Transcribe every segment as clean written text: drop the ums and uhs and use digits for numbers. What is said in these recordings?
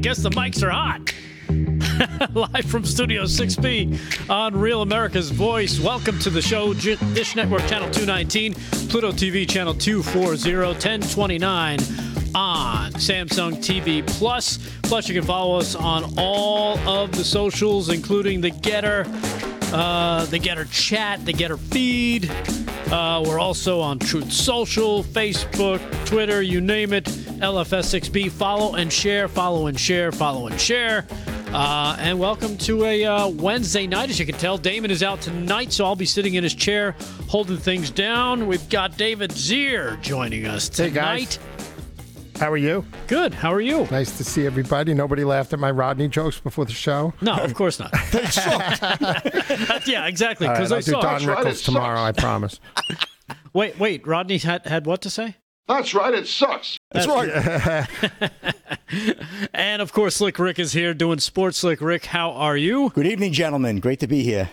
guess the mics are hot. Live from Studio 6B on Real America's Voice. Welcome to the show. Dish Network Channel 219, Pluto TV Channel 240, 1029 on Samsung TV Plus. Plus, you can follow us on all of the socials, including the Getter chat, the Getter feed. We're also on Truth Social, Facebook, Twitter, you name it. LFS6B, follow and share, follow and share, follow and share. And welcome to a Wednesday night. As you can tell, Damon is out tonight, so I'll be sitting in his chair holding things down. We've got David Zier joining us tonight. Hey guys. How are you? Good. How are you? Nice to see everybody. Nobody laughed at my Rodney jokes before the show? No, of course not. They sucked. Yeah, exactly. Because I do Don Rickles tomorrow, I promise. Wait. Rodney had what to say? That's right. It sucks. That's right. And, of course, Slick Rick is here doing sports. Slick Rick, how are you? Good evening, gentlemen. Great to be here.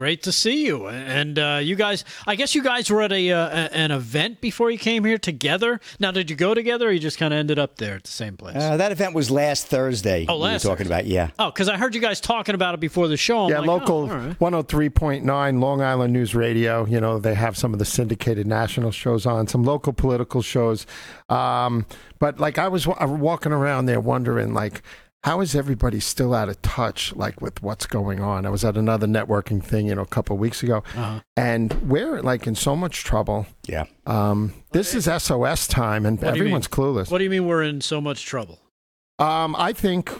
Great to see you. And you guys, I guess you guys were at an event before you came here together. Now, did you go together or you just kind of ended up there at the same place? That event was last Thursday. Oh, last we were talking Thursday. About, yeah. Oh, because I heard you guys talking about it before the show. I'm local 103.9 Long Island News Radio. You know, they have some of the syndicated national shows on, some local political shows. But, like, I was walking around there wondering, like, how is everybody still out of touch, like, with what's going on? I was at another networking thing, a couple of weeks ago, and we're, like, in so much trouble. Yeah. This is SOS time, and everyone's clueless. What do you mean we're in so much trouble? I think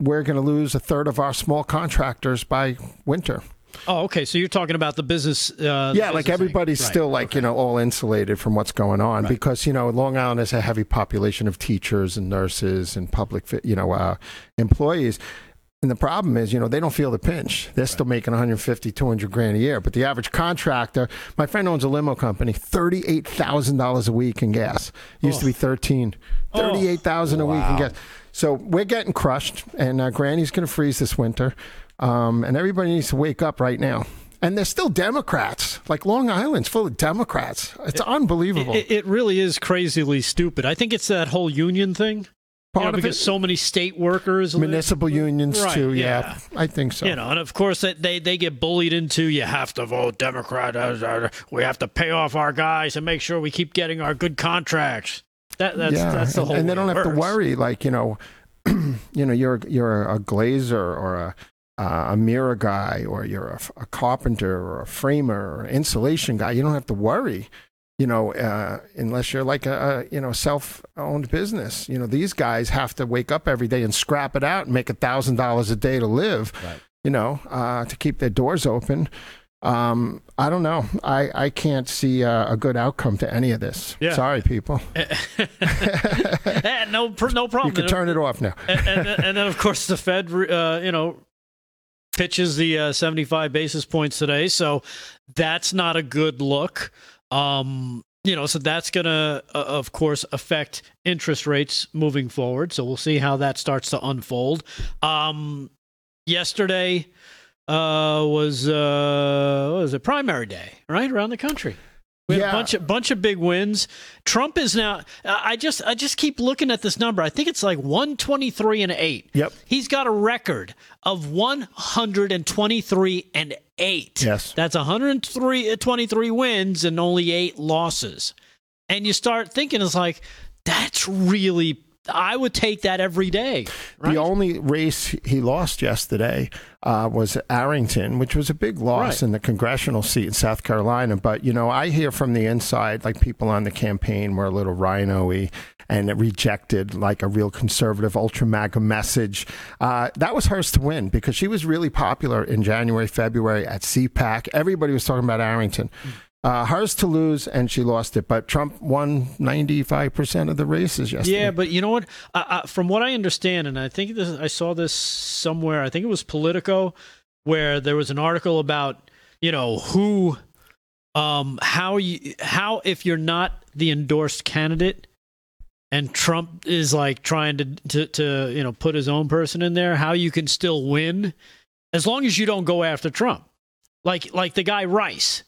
we're going to lose a third of our small contractors by winter. Oh, okay. So you're talking about the business. Yeah, like everybody's still all insulated from what's going on because, Long Island is a heavy population of teachers and nurses and public, employees. And the problem is, they don't feel the pinch. They're still making $150, $200,000 a year. But the average contractor, my friend owns a limo company, $38,000 a week in gas. Used to be $13,000. $38,000 a week in gas. So we're getting crushed, and Granny's going to freeze this winter. And everybody needs to wake up right now. And they're still Democrats. Like, Long Island's full of Democrats. It's unbelievable. It really is crazily stupid. I think it's that whole union thing. Because so many state workers. Municipal unions, too. Yeah, I think so. And of course, they get bullied into, you have to vote Democrat. We have to pay off our guys and make sure we keep getting our good contracts. That's the whole thing. And they don't have to worry, like, you're a glazer or a mirror guy, or you're a carpenter or a framer or an insulation guy. You don't have to worry, unless you're like a self-owned business. These guys have to wake up every day and scrap it out and make $1,000 a day to live, to keep their doors open. I don't know. I can't see a good outcome to any of this. Yeah. Sorry, people. No problem. You can turn it off now. And then, of course, the Fed, pitches the 75 basis points today, so that's not a good look. So that's going to, of course, affect interest rates moving forward. So we'll see how that starts to unfold. Yesterday was a primary day, right, around the country. We had a bunch of big wins. Trump is now. I just keep looking at this number. I think it's like 123-8. Yep. He's got a record of 123-8. Yes. That's 123 wins and only 8 losses. And you start thinking, it's like, that's really. I would take that every day. Right? The only race he lost yesterday was Arrington, which was a big loss in the congressional seat in South Carolina. But, I hear from the inside, like, people on the campaign were a little rhino-y and rejected, like, a real conservative ultra-MAGA message. That was hers to win because she was really popular in January, February at CPAC. Everybody was talking about Arrington. Mm-hmm. Hers to lose, and she lost it. But Trump won 95% of the races yesterday. Yeah, but you know what? From what I understand, and I think I saw this somewhere. I think it was Politico, where there was an article about how if you're not the endorsed candidate, and Trump is like trying to put his own person in there, how you can still win as long as you don't go after Trump, like the guy Rice.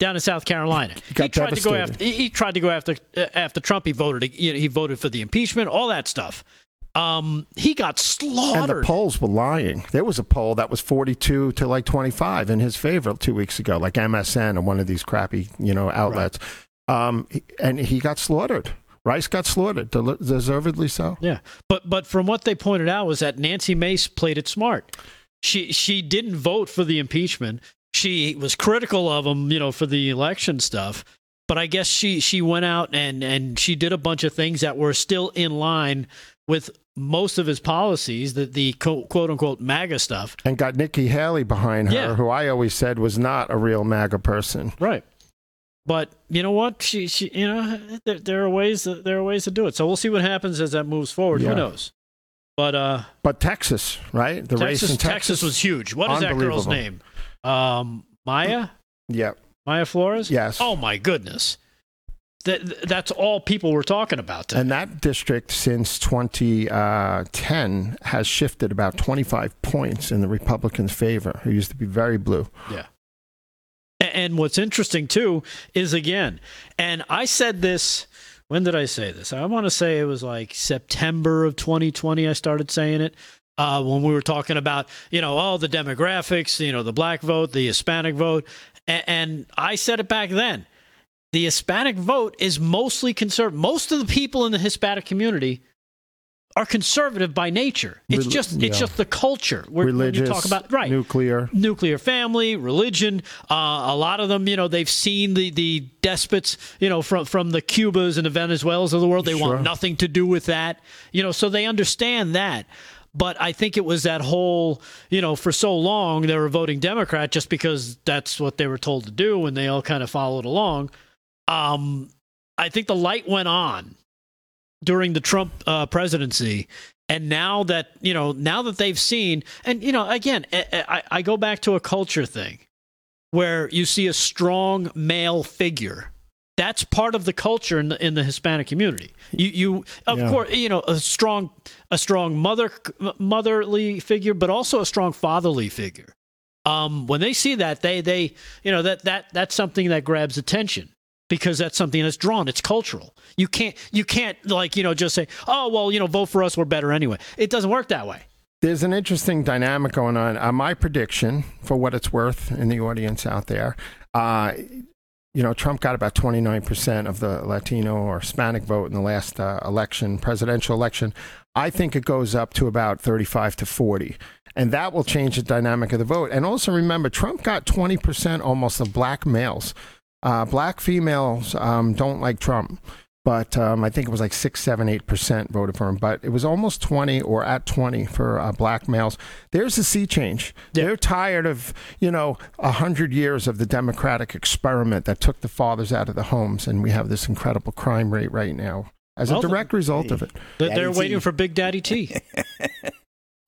Down in South Carolina, he tried to go after Trump. He voted for the impeachment, all that stuff. He got slaughtered. And the polls were lying. There was a poll that was 42 to like 25 in his favor 2 weeks ago, like MSN or one of these crappy, outlets. Right. And he got slaughtered. Rice got slaughtered, deservedly so. Yeah, but from what they pointed out was that Nancy Mace played it smart. She didn't vote for the impeachment. She was critical of him, for the election stuff. But I guess she went out and she did a bunch of things that were still in line with most of his policies, the quote-unquote MAGA stuff. And got Nikki Haley behind her, who I always said was not a real MAGA person. Right. But you know what? She there are ways to do it. So we'll see what happens as that moves forward. Yeah. Who knows? But Texas, right? The race in Texas was huge. What is that girl's name? Maya? Yeah. Maya Flores? Yes. Oh my goodness. That's all people were talking about today. And that district since 2010 has shifted about 25 points in the Republicans' favor, who used to be very blue. Yeah. And what's interesting, too, is, again, and I said this, when did I say this? I want to say it was like September of 2020 I started saying it, when we were talking about, all the demographics, the black vote, the Hispanic vote. And I said it back then. The Hispanic vote is mostly conservative. Most of the people in the Hispanic community are conservative by nature. It's just the culture. Religious, you talk about, right, nuclear family, religion. A lot of them, they've seen the despots, from the Cubas and the Venezuelans of the world. They want nothing to do with that, so they understand that. But I think it was that whole, for so long they were voting Democrat just because that's what they were told to do, and they all kind of followed along. I think the light went on during the Trump presidency. And now that they've seen, and, again, I go back to a culture thing where you see a strong male figure. That's part of the culture in the Hispanic community. Of course, a strong motherly figure, but also a strong fatherly figure. When they see that, that's something that grabs attention. Because that's something that's drawn. It's cultural. You can't just say, oh, well, vote for us. We're better anyway. It doesn't work that way. There's an interesting dynamic going on. My prediction, for what it's worth in the audience out there, Trump got about 29% of the Latino or Hispanic vote in the last presidential election. I think it goes up to about 35 to 40. And that will change the dynamic of the vote. And also remember, Trump got 20% almost of black males. Black females don't like Trump, but I think it was like 6, 7, 8% voted for him. But it was almost 20 or at 20 for black males. There's a sea change. Yeah. They're tired of 100 years of the democratic experiment that took the fathers out of the homes, and we have this incredible crime rate right now as a direct result of it. They're waiting for Big Daddy T.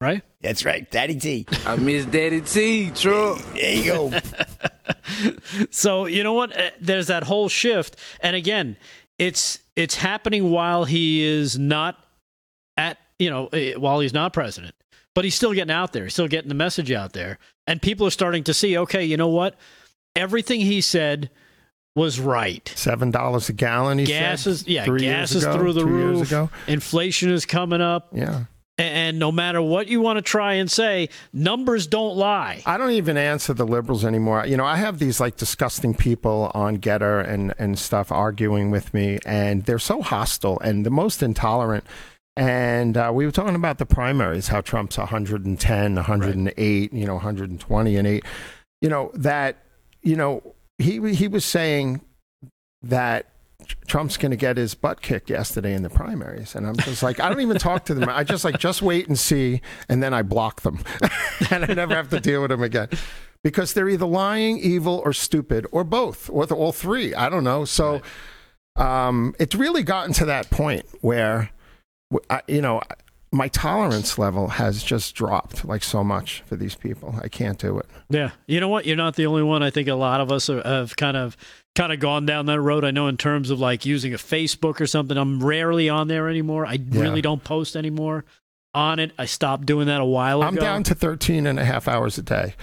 Right? That's right. Daddy T. I miss Daddy T, Trump. There you go. So, you know what? There's that whole shift. And again, it's happening while he is not while he's not president. But he's still getting out there. He's still getting the message out there. And people are starting to see, okay, you know what? Everything he said was right. $7 a gallon, he said. Gas is through the roof. Inflation is coming up. Yeah. And no matter what you want to try and say, numbers don't lie. I don't even answer the liberals anymore. I have these disgusting people on Getter and stuff arguing with me, and they're so hostile and the most intolerant. And we were talking about the primaries, how Trump's 110, 108, 120 and 8. He was saying that Trump's going to get his butt kicked yesterday in the primaries. And I'm just I don't even talk to them. I just wait and see. And then I block them and I never have to deal with them again because they're either lying, evil, or stupid, or both, or all three. I don't know. So it's really gotten to that point where, my tolerance level has just dropped so much for these people. I can't do it. Yeah. You know what? You're not the only one. I think a lot of us have kind of gone down that road. I know in terms of using a Facebook or something, I'm rarely on there anymore. I really don't post anymore on it. I stopped doing that a while ago. I'm down to 13 and a half hours a day.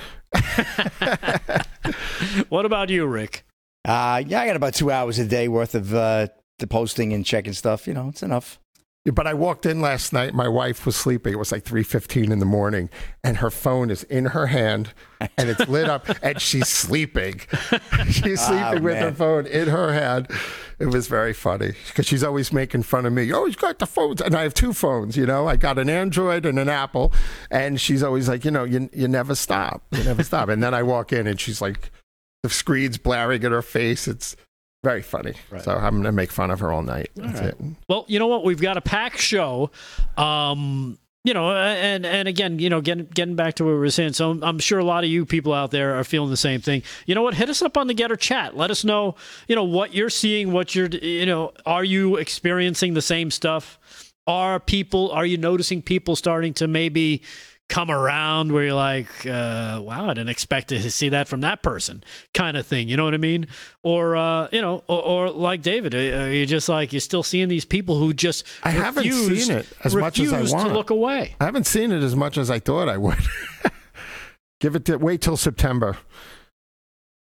What about you, Rick? I got about 2 hours a day worth of the posting and checking stuff. It's enough. But I walked in last night. My wife was sleeping. It was like 3:15 in the morning, and her phone is in her hand, and it's lit up, and she's sleeping. She's sleeping with her phone in her hand. It was very funny because she's always making fun of me. You always got the phones, and I have two phones. You know, I got an Android and an Apple, and she's always like, you know, you never stop, you never stop. And then I walk in, and she's like, the screen's blaring in her face. It's very funny. Right. So I'm going to make fun of her all night. That's it. Well, you know what? We've got a packed show. You know, and again, you know, getting back to what we were saying. So I'm sure a lot of you people out there are feeling the same thing. You know what? Hit us up on the Getter chat. Let us know, you know, what you're seeing, what you're, you know, are you experiencing the same stuff? Are you noticing people starting to maybe come around where you're like, wow, I didn't expect to see that from that person kind of thing. You know what I mean? Or, you know, or like David, you're just like, you're still seeing these people who just refuse to look away. I haven't seen it as much as I thought I would. Wait till September.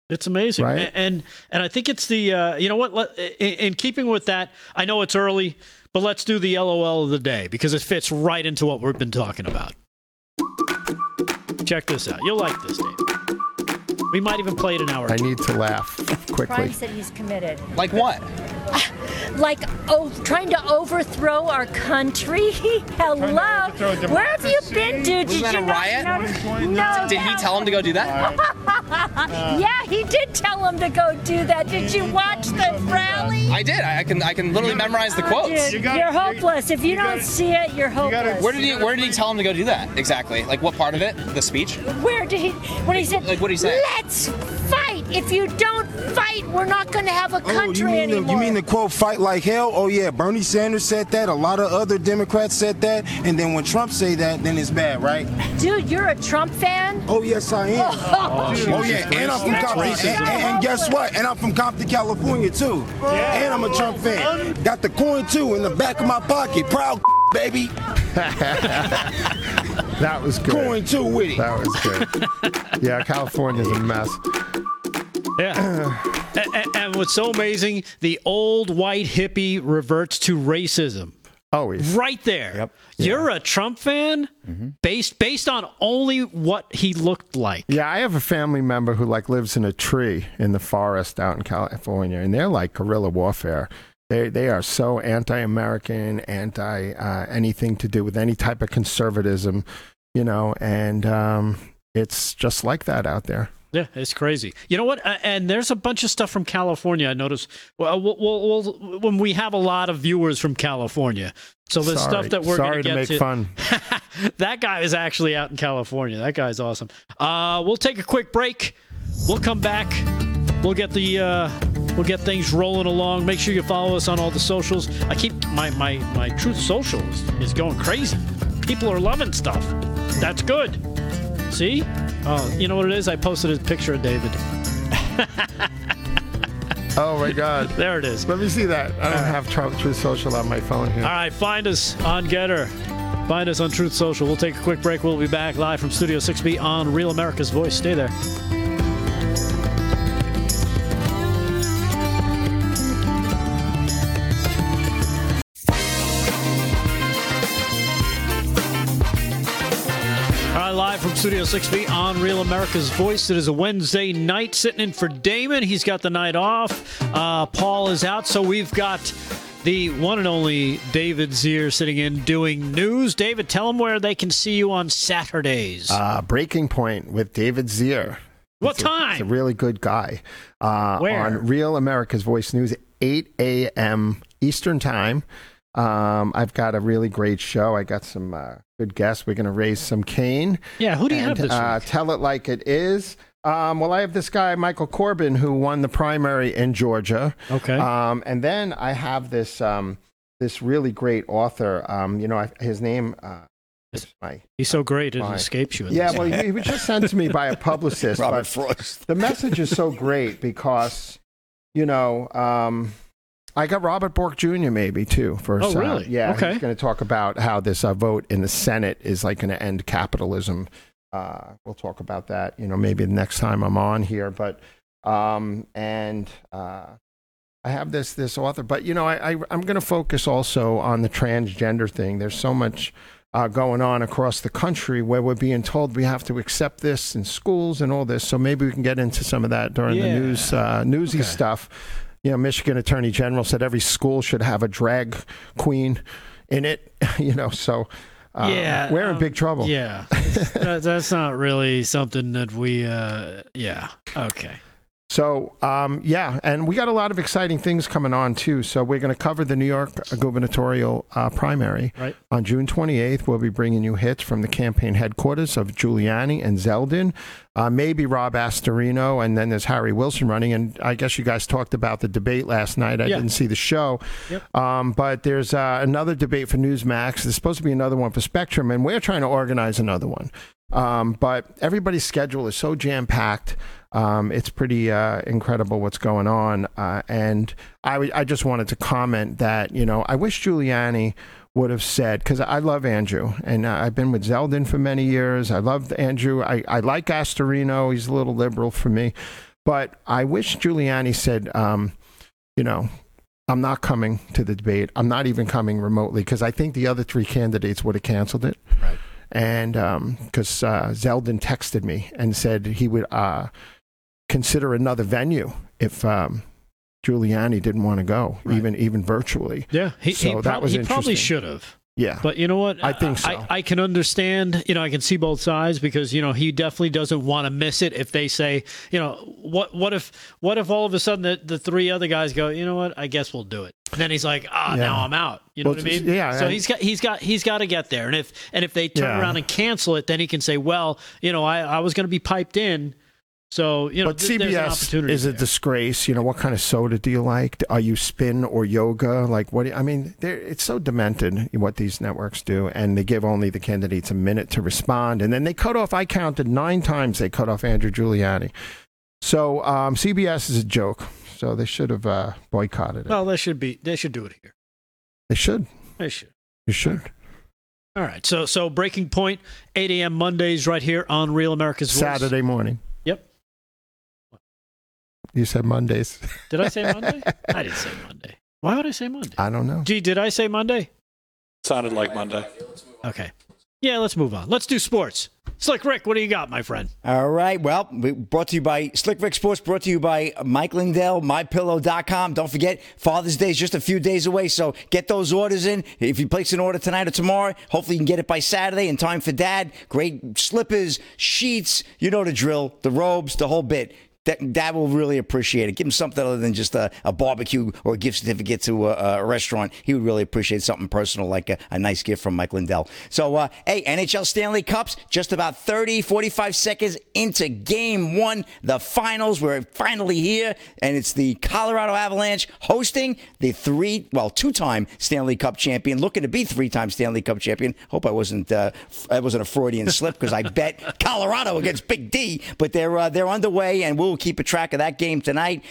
It's amazing. Right? And I think it's the, you know what, in keeping with that, I know it's early, but let's do the LOL of the day because it fits right into what we've been talking about. Check this out. You'll like this, David. We might even play it an hour. I need to laugh quickly. Crimes that he's committed. Like what? Trying to overthrow our country? Hello? Where have you been, dude? Did you riot? No. Did he tell him to go do that? Yeah, he did tell him to go do that. Did you watch the rally? I did. I can literally memorize the quotes. Dude, you're hopeless. If you don't see it, you're hopeless. Where did he tell him to go do that exactly? Like what part of it? The speech? What did he say? Let's fight. If you don't fight, we're not going to have a country anymore. You mean the quote, fight like hell? Oh, yeah. Bernie Sanders said that. A lot of other Democrats said that. And then when Trump say that, then it's bad, right? Dude, you're a Trump fan? Oh, yes, I am. Oh yeah. And I'm from Compton. And guess what? And I'm from Compton, California, too. Yeah. And I'm a Trump fan. Got the coin, too, in the back of my pocket. Proud, baby. That was good. Coin, too, with it. That was good. Yeah, California's a mess. Yeah. And what's so amazing, the old white hippie reverts to racism. Always. Right there. Yep. You're a Trump fan based on only what he looked like. Yeah, I have a family member who like lives in a tree in the forest out in California, and they're like guerrilla warfare. They are so anti-American, anti-anything to do with any type of conservatism, you know, and it's just like that out there. Yeah, it's crazy. You know what? And there's a bunch of stuff from California I noticed. Well, when we have a lot of viewers from California, so there's stuff that we're going to get to. Sorry to make fun. That guy is actually out in California. That guy's awesome. We'll take a quick break. We'll come back. We'll get things rolling along. Make sure you follow us on all the socials. I keep my Truth Social is going crazy. People are loving stuff. That's good. See? Oh, you know what it is? I posted a picture of David. Oh, my God. There it is. Let me see that. I don't have Truth Social on my phone here. All right. Find us on Getter. Find us on Truth Social. We'll take a quick break. We'll be back live from Studio 6B on Real America's Voice. Stay there. Live from Studio 6B on Real America's Voice. It is a Wednesday night, sitting in for Damon. He's got the night off. Paul is out, so we've got the one and only David Zier sitting in doing news. David, tell them where they can see you on Saturdays. Breaking Point with David Zier. What time? He's a really good guy. Where? On Real America's Voice News, 8 a.m. Eastern Time. I've got a really great show. I got some good guests. We're going to raise some cane. Yeah, who do you have this week? Tell it like it is. Well, I have this guy, Michael Corbin, who won the primary in Georgia. Okay. And then I have this this really great author. You know, his name... he's so great it escapes you. Yeah, well, he was just sent to me by a publicist. Robert Frost. The message is so great because, you know... I got Robert Bork Jr. maybe, too. Oh, really? Yeah, okay. He's going to talk about how this vote in the Senate is like going to end capitalism. We'll talk about that, you know, maybe the next time I'm on here. But, and I have this author, but you know, I'm going to focus also on the transgender thing. There's so much going on across the country where we're being told we have to accept this in schools and all this. So maybe we can get into some of that during the news, newsy stuff. You know, Michigan Attorney General said every school should have a drag queen in it. You know, so we're in big trouble. Yeah, that's not really something that we. Okay. So, and we got a lot of exciting things coming on, too. So we're going to cover the New York gubernatorial primary on June 28th. We'll be bringing you hits from the campaign headquarters of Giuliani and Zeldin, maybe Rob Astorino, and then there's Harry Wilson running. And I guess you guys talked about the debate last night. I didn't see the show. Yep. But there's another debate for Newsmax. There's supposed to be another one for Spectrum, and we're trying to organize another one. But everybody's schedule is so jam-packed. It's pretty incredible what's going on. And I just wanted to comment that, you know, I wish Giuliani would have said, because I love Andrew, and I've been with Zeldin for many years. I love Andrew. I like Astorino. He's a little liberal for me. But I wish Giuliani said, you know, I'm not coming to the debate. I'm not even coming remotely, because I think the other three candidates would have canceled it. Right. And because Zeldin texted me and said he would consider another venue if Giuliani didn't want to go, even virtually. Yeah, he probably should have. Yeah. But you know what? I think so. I can understand, you know, I can see both sides because, you know, he definitely doesn't want to miss it if they say, you know, what if all of a sudden the three other guys go, you know what, I guess we'll do it. And then he's like, now I'm out. You know what I mean? Yeah. So he's got to get there. And if they turn around and cancel it, then he can say, well, you know, I was going to be piped in. So, you know, but CBS is a disgrace. You know, what kind of soda do you like? Are you spin or yoga? Like, it's so demented what these networks do. And they give only the candidates a minute to respond. And then they cut off, I counted 9 times they cut off Andrew Giuliani. So CBS is a joke. So they should have boycotted it. Well, they should do it here. They should. All right. So Breaking Point, 8 a.m. Mondays right here on Real America's Voice. Saturday morning. You said Mondays. Did I say Monday? I didn't say Monday. Why would I say Monday? I don't know. Gee, did I say Monday? Sounded like Monday. Okay. Yeah, let's move on. Let's do sports. Slick Rick, what do you got, my friend? All right. Well, brought to you by Slick Rick Sports, brought to you by Mike Lindell, MyPillow.com. Don't forget, Father's Day is just a few days away, so get those orders in. If you place an order tonight or tomorrow, hopefully you can get it by Saturday in time for Dad. Great slippers, sheets, you know the drill, the robes, the whole bit. Dad will really appreciate it. Give him something other than just a barbecue or a gift certificate to a restaurant. He would really appreciate something personal like a nice gift from Mike Lindell. So, hey, NHL Stanley Cups, just about 45 seconds into Game 1, the finals. We're finally here, and it's the Colorado Avalanche hosting the two-time Stanley Cup champion, looking to be three-time Stanley Cup champion. Hope I wasn't a Freudian slip because I bet Colorado against Big D, but they're underway, and we'll keep a track of that game tonight.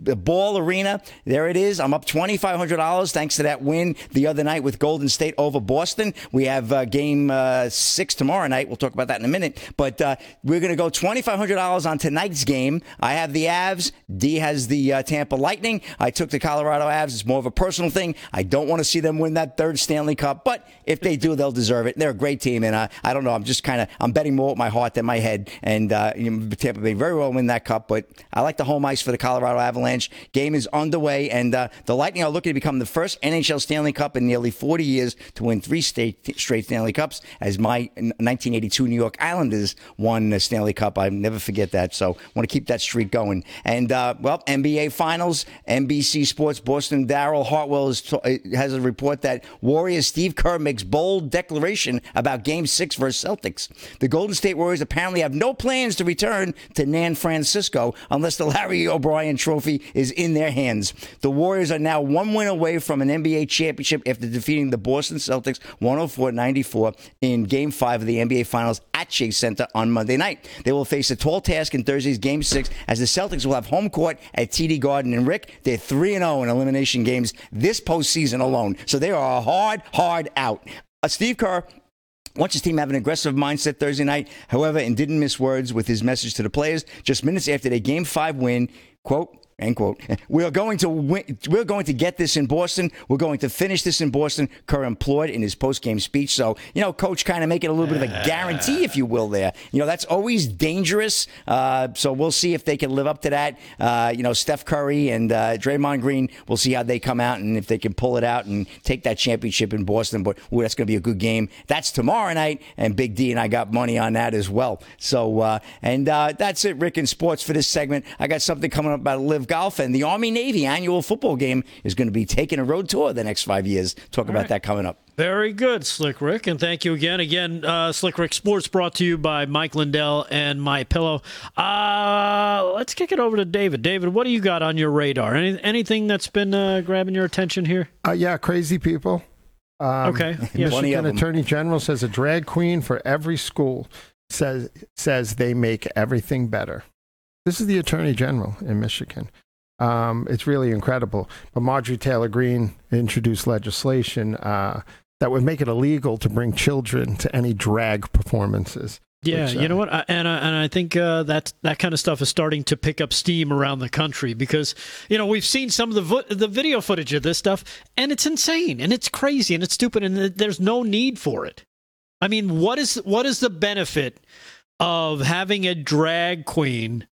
The Ball Arena, there it is. I'm up $2,500 thanks to that win the other night with Golden State over Boston. We have game 6 tomorrow night. We'll talk about that in a minute. But we're going to go $2,500 on tonight's game. I have the Avs. D has the Tampa Lightning. I took the Colorado Avs. It's more of a personal thing. I don't want to see them win that third Stanley Cup. But if they do, they'll deserve it. They're a great team. And I don't know. I'm betting more with my heart than my head. And Tampa Bay very well win that cup. But I like the home ice for the Colorado Avalanche. Game is underway, and the Lightning are looking to become the first NHL Stanley Cup in nearly 40 years to win three straight Stanley Cups, as my 1982 New York Islanders won the Stanley Cup. I'll never forget that, so want to keep that streak going. And, NBA Finals, NBC Sports, Boston, Daryl Hartwell has a report that Warriors Steve Kerr makes bold declaration about Game 6 versus Celtics. The Golden State Warriors apparently have no plans to return to San Francisco unless the Larry O'Brien Trophy is in their hands. The Warriors are now one win away from an NBA championship after defeating the Boston Celtics 104-94 in Game 5 of the NBA Finals at Chase Center on Monday night. They will face a tall task in Thursday's Game 6 as the Celtics will have home court at TD Garden. And Rick, they're 3-0 in elimination games this postseason alone. So they are hard out. Steve Kerr wants his team have an aggressive mindset Thursday night, however, and didn't miss words with his message to the players just minutes after their Game 5 win. Quote, end quote. We're going to win. We're going to get this in Boston. We're going to finish this in Boston. Kerr employed in his post-game speech. So, you know, coach kind of making a little bit of a guarantee, if you will, there. You know, that's always dangerous. So we'll see if they can live up to that. You know, Steph Curry and Draymond Green, we'll see how they come out and if they can pull it out and take that championship in Boston. But ooh, that's going to be a good game. That's tomorrow night. And Big D and I got money on that as well. So, that's it, Rick, in sports for this segment. I got something coming up about LIV Golf, and the Army-Navy annual football game is going to be taking a road tour the next 5 years. Talk about that coming up. Very good, Slick Rick, and thank you again. Slick Rick Sports brought to you by Mike Lindell and MyPillow. Let's kick it over to David. David, what do you got on your radar? Anything that's been grabbing your attention here? Crazy people. Okay. Yeah. Michigan Attorney General says a drag queen for every school. Says they make everything better. This is the Attorney General in Michigan. It's really incredible. But Marjorie Taylor Greene introduced legislation that would make it illegal to bring children to any drag performances. Yeah, which, you know what? I think that kind of stuff is starting to pick up steam around the country because, you know, we've seen some of the video footage of this stuff, and it's insane, and it's crazy, and it's stupid, and there's no need for it. I mean, what is the benefit of having a drag queen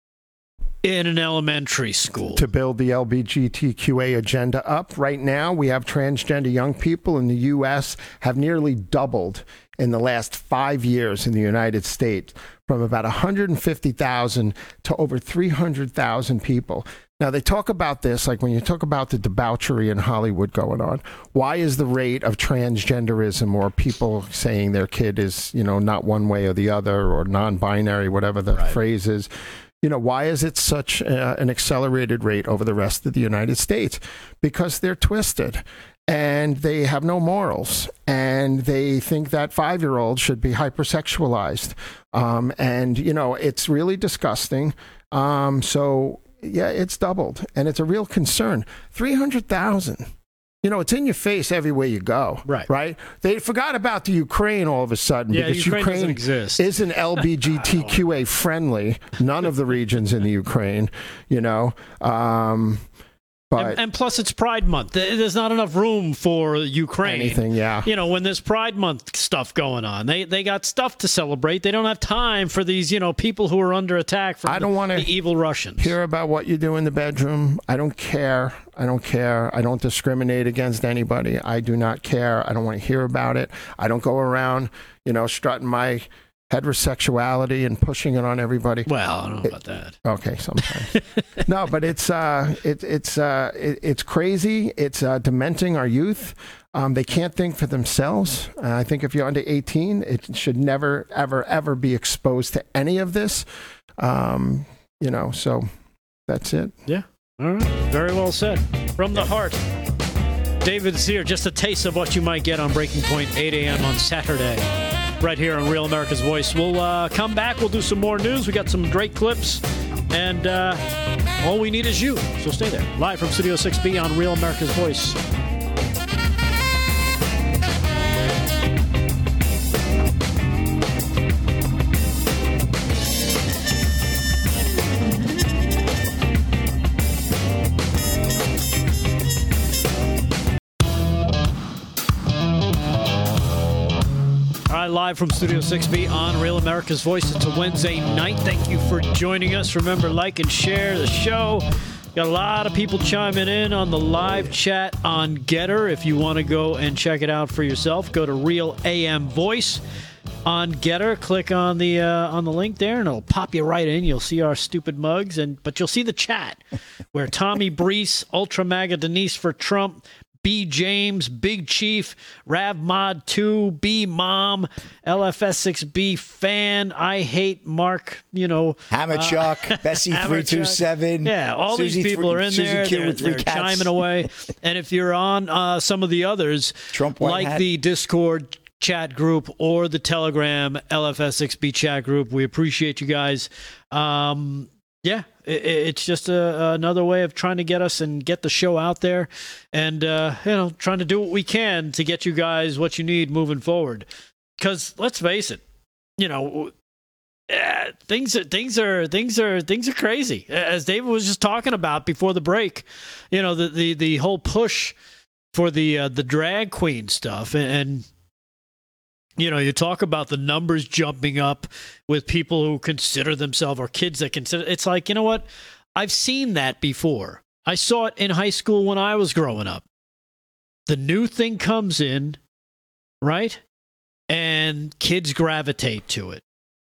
in an elementary school? To build the LGBTQA agenda up. Right now, we have transgender young people in the U.S. have nearly doubled in the last 5 years in the United States, from about 150,000 to over 300,000 people. Now, they talk about this, like when you talk about the debauchery in Hollywood going on, why is the rate of transgenderism or people saying their kid is, you know, not one way or the other or non-binary, whatever the phrase is, you know, why is it such an accelerated rate over the rest of the United States? Because they're twisted and they have no morals and they think that 5-year-olds should be hypersexualized. And, you know, it's really disgusting. So... yeah, it's doubled, and it's a real concern. 300,000. You know, it's in your face everywhere you go. Right? They forgot about the Ukraine all of a sudden because Ukraine isn't LGBTQA friendly. None of the regions in the Ukraine, you know. And plus, it's Pride Month. There's not enough room for Ukraine. Anything, yeah. You know, when there's Pride Month stuff going on, they got stuff to celebrate. They don't have time for these, you know, people who are under attack from the evil Russians. I don't want to hear about what you do in the bedroom. I don't care. I don't discriminate against anybody. I do not care. I don't want to hear about it. I don't go around, you know, strutting my heterosexuality and pushing it on everybody. Well, I don't know about that. Okay, sometimes. No, but it's crazy. It's dementing our youth. They can't think for themselves. I think if you're under 18, it should never, ever, ever be exposed to any of this. You know, so that's it. Yeah. All right. Very well said. From the heart. David Zier, just a taste of what you might get on Breaking Point, 8 a.m. on Saturday. Right here on Real America's Voice. We'll come back. We'll do some more news. We got some great clips. And all we need is you. So stay there. Live from Studio 6B on Real America's Voice. Live from Studio 6B on Real America's Voice. It's a Wednesday night. Thank you for joining us. Remember, like and share the show. Got a lot of people chiming in on the live chat on Getter. If you want to go and check it out for yourself, go to Real AM Voice on Getter. Click on the link there, and it'll pop you right in. You'll see our stupid mugs, but you'll see the chat where Tommy Brees, Ultra MAGA Denise for Trump, B. James, Big Chief, Rav Mod 2, B. Mom, LFS6B Fan, I Hate Mark, you know. Hammerchuck, Bessie327. Yeah, all Susie these people are in Susie there. They're chiming away. And if you're on some of the others, the Discord chat group or the Telegram LFS6B chat group, we appreciate you guys. Yeah, it's just another way of trying to get us and get the show out there and, you know, trying to do what we can to get you guys what you need moving forward. Because let's face it, you know, Things are crazy. As David was just talking about before the break, you know, the whole push for the drag queen stuff, and you know, you talk about the numbers jumping up with people who consider themselves, or kids that consider. It's like, you know what? I've seen that before. I saw it in high school when I was growing up. The new thing comes in, right? And kids gravitate to it.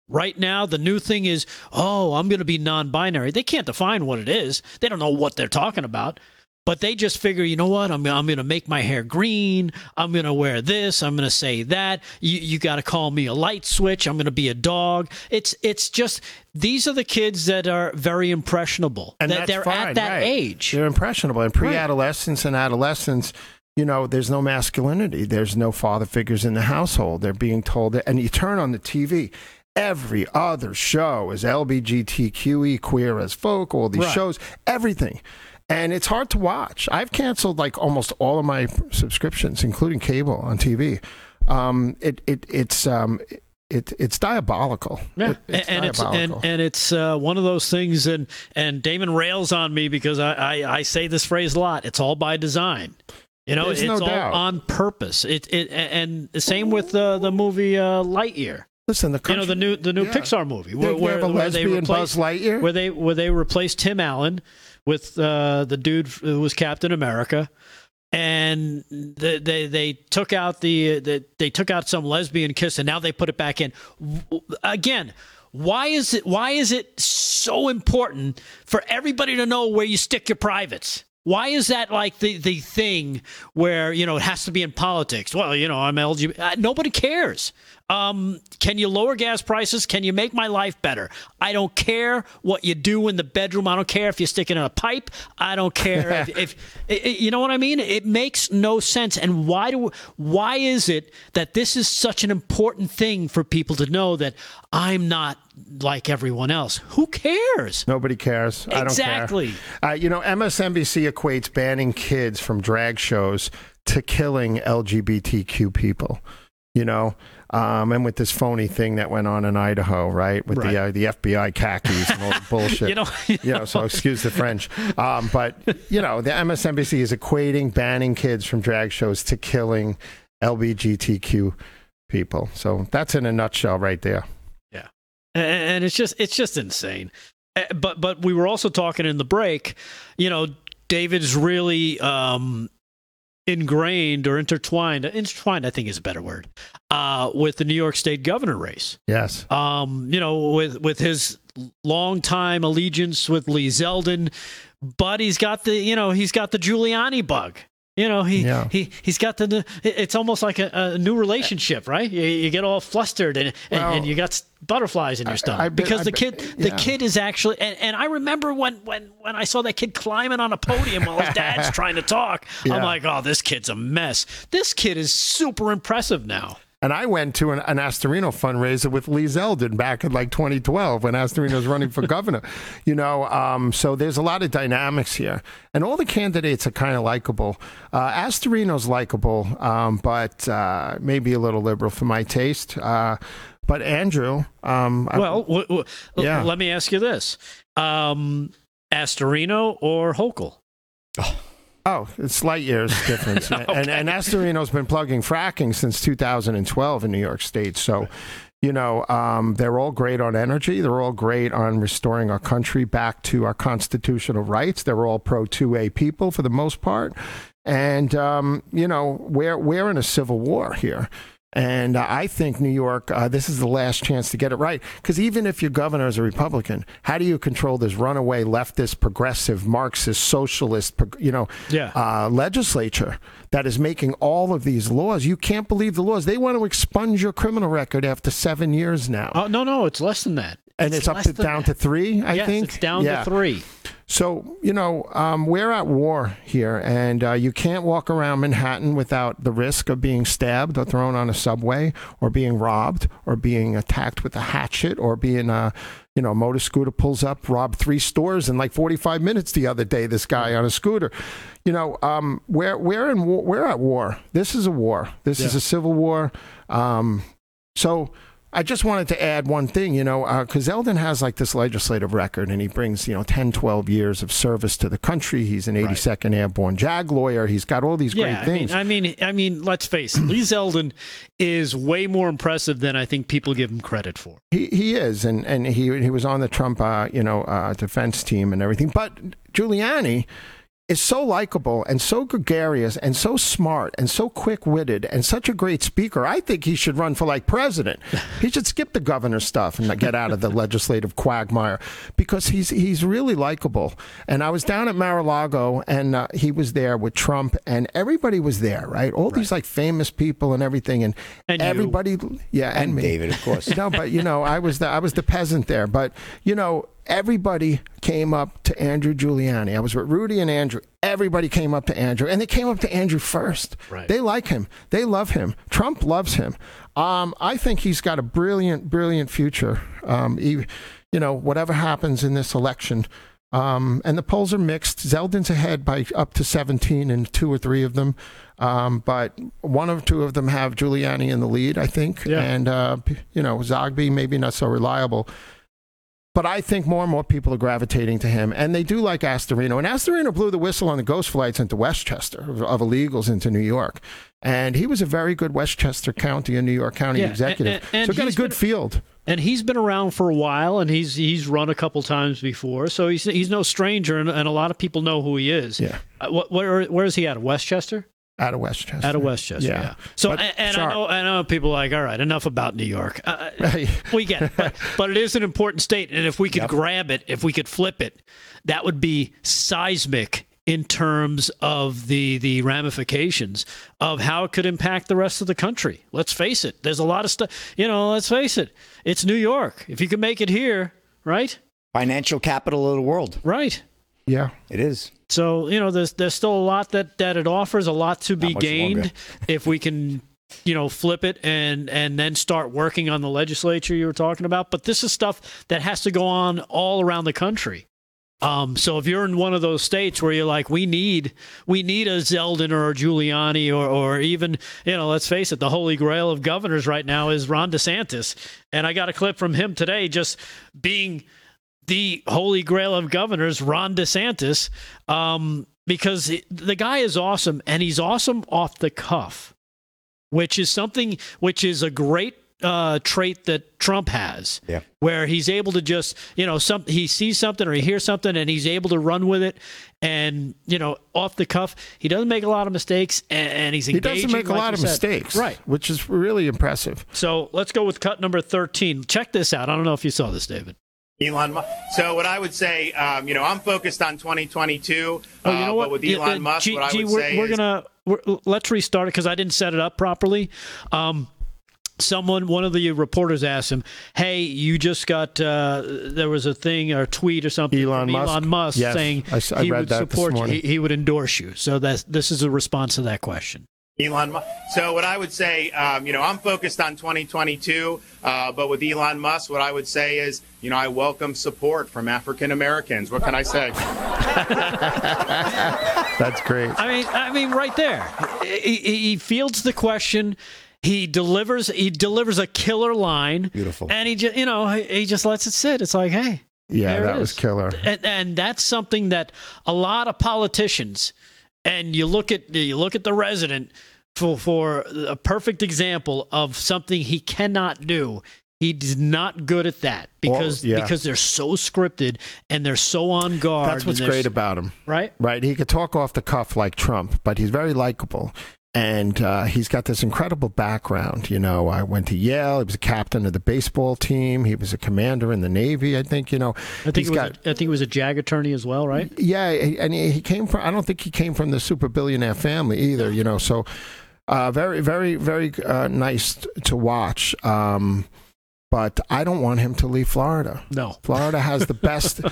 Right now, the new thing is, oh, I'm going to be non-binary. They can't define what it is. They don't know what they're talking about. But they just figure, you know what? I'm going to make my hair green. I'm going to wear this. I'm going to say that. You got to call me a light switch. I'm going to be a dog. It's just, these are the kids that are very impressionable. And they're fine, at that age. They're impressionable. And pre-adolescence and adolescence, you know, there's no masculinity. There's no father figures in the household. They're being told that, and you turn on the TV, every other show is LBGTQE, queer as folk, all these shows, everything. And it's hard to watch. I've canceled like almost all of my subscriptions, including cable on TV. It's diabolical. Yeah. It's one of those things. And Damon rails on me because I say this phrase a lot. It's all by design. You know, it's all on purpose. And the same with the movie Lightyear. Listen, the new Pixar movie where they replaced Tim Allen with the dude who was Captain America, and they took out some lesbian kiss, and now they put it back in again. Why is it so important for everybody to know where you stick your privates? Why is that like the thing where, you know, it has to be in politics? Well, you know, I'm LGBT. Nobody cares. Can you lower gas prices? Can you make my life better? I don't care what you do in the bedroom. I don't care if you stick it in a pipe. I don't care if you know what I mean? It makes no sense. And why is it that this is such an important thing for people to know, that I'm not like everyone else? Who cares? Nobody cares. I don't care. Exactly. You know, MSNBC equates banning kids from drag shows to killing LGBTQ people, you know, and with this phony thing that went on in Idaho, right, with the FBI khakis and all the bullshit. you know, so excuse the French. But, you know, the MSNBC is equating banning kids from drag shows to killing LGBTQ people. So that's in a nutshell right there. And it's just insane. But we were also talking in the break, you know, David's really ingrained or intertwined. Intertwined, I think, is a better word, with the New York State governor race. Yes. You know, with his longtime allegiance with Lee Zeldin, but he's got the Giuliani bug. You know, he's got the. It's almost like a new relationship, right? You get all flustered and you got butterflies in your stomach because the kid is actually. And I remember when I saw that kid climbing on a podium while his dad's trying to talk. Yeah. I'm like, oh, this kid's a mess. This kid is super impressive now. And I went to an Astorino fundraiser with Lee Zeldin back in like 2012 when Astorino was running for governor. You know, so there's a lot of dynamics here. And all the candidates are kind of likable. Astorino's likable, but maybe a little liberal for my taste. But Andrew... Let me ask you this. Astorino or Hochul? Oh, it's light years difference. Okay. And Astorino's been plugging fracking since 2012 in New York State. So, you know, they're all great on energy. They're all great on restoring our country back to our constitutional rights. They're all pro-2A people for the most part. And, you know, we're in a civil war here. And I think New York, this is the last chance to get it right. Because even if your governor is a Republican, how do you control this runaway leftist, progressive, Marxist, socialist, legislature that is making all of these laws? You can't believe the laws. They want to expunge your criminal record after 7 years now. Oh, no, it's less than that. And it's up down to 3, I think? Yes, it's down to 3. So, you know, we're at war here, and you can't walk around Manhattan without the risk of being stabbed or thrown on a subway or being robbed or being attacked with a hatchet or being, a motor scooter pulls up, robbed 3 stores in like 45 minutes the other day, this guy on a scooter. You know, we're at war. This is a war. This is a civil war. So... I just wanted to add one thing, you know, because Zeldin has like this legislative record, and he brings, you know, 10, 12 years of service to the country. He's an 82nd Airborne JAG lawyer. He's got all these great things. I mean, let's face it, Lee Zeldin is way more impressive than I think people give him credit for. He is, and he was on the Trump, defense team and everything. But Giuliani is so likable and so gregarious and so smart and so quick-witted and such a great speaker. I think he should run for, like, president. He should skip the governor stuff and get out of the legislative quagmire, because he's really likable. And I was down at Mar-a-Lago, and he was there with Trump, and everybody was there, right? All these, like, famous people and everything. And everybody, and me. David, of course. No, but, you know, I was the peasant there. But, you know, everybody came up to Andrew Giuliani. I was with Rudy and Andrew. Everybody came up to Andrew, and they came up to Andrew first. Right. They like him. They love him. Trump loves him. I think he's got a brilliant, brilliant future. Whatever happens in this election. And the polls are mixed. Zeldin's ahead by up to 17 in two or three of them. But one or two of them have Giuliani in the lead, I think. Yeah. And, Zogby, maybe not so reliable. But I think more and more people are gravitating to him, and they do like Astorino. And Astorino blew the whistle on the ghost flights into Westchester of illegals into New York. And he was a very good Westchester County and New York County executive. And so got a good field. And he's been around for a while, and he's run a couple times before. So he's no stranger, and a lot of people know who he is. Yeah. Where is he at? Westchester? Out of Westchester. Yeah. So, but, I know people are like, all right, enough about New York. We get it. But it is an important state, and if we could grab it, if we could flip it, that would be seismic in terms of the ramifications of how it could impact the rest of the country. Let's face it. There's a lot of stuff. You know, let's face it. It's New York. If you can make it here, right? Financial capital of the world. Right. Yeah. It is. So, you know, there's still a lot that it offers, a lot to be gained if we can, you know, flip it and then start working on the legislature you were talking about. But this is stuff that has to go on all around the country. So if you're in one of those states where you're like, we need a Zeldin or a Giuliani or even, you know, let's face it, the holy grail of governors right now is Ron DeSantis. And I got a clip from him today just being the holy grail of governors, Ron DeSantis, because the guy is awesome, and he's awesome off the cuff, which is a great trait that Trump has, where he's able to just, you know, he sees something or he hears something, and he's able to run with it. And, you know, off the cuff, he doesn't make a lot of mistakes, and he's engaging. He doesn't make a lot of mistakes, right? Which is really impressive. So let's go with cut number 13. Check this out. I don't know if you saw this, David. Elon Musk. So what I would say, I'm focused on 2022. You know what? But with Elon Musk, let's restart it because I didn't set it up properly. One of the reporters asked him, "Hey, you just got there was a thing or a tweet or something Elon Musk saying I he would support you, he would endorse you." So this is a response to that question. Elon Musk. So what I would say, I'm focused on 2022, but with Elon Musk, what I would say is, you know, I welcome support from African Americans. What can I say? That's great. I mean, right there, he fields the question. He delivers a killer line. Beautiful. And he just lets it sit. It's like, hey, yeah, that was killer. And that's something that a lot of politicians. And you look at the resident for a perfect example of something he cannot do. He's not good at that because they're so scripted and they're so on guard. That's what's great about him, right? Right. He could talk off the cuff like Trump, but he's very likable. And he's got this incredible background. You know, I went to Yale. He was a captain of the baseball team. He was a commander in the Navy, I think. You know, I think he was a JAG attorney as well, right? Yeah, and he came from. I don't think he came from the super billionaire family either. You know, so very, very, very nice to watch. But I don't want him to leave Florida. No, Florida has the best.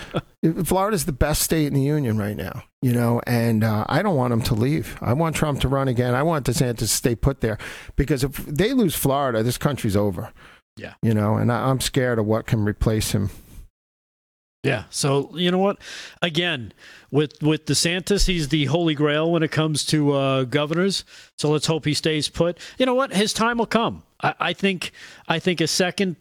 Florida's the best state in the union right now, you know, and I don't want him to leave. I want Trump to run again. I want DeSantis to stay put there, because if they lose Florida, this country's over. Yeah, you know, and I'm scared of what can replace him. Yeah. So, you know what? Again, with DeSantis, he's the holy grail when it comes to governors. So let's hope he stays put. You know what? His time will come. I think a second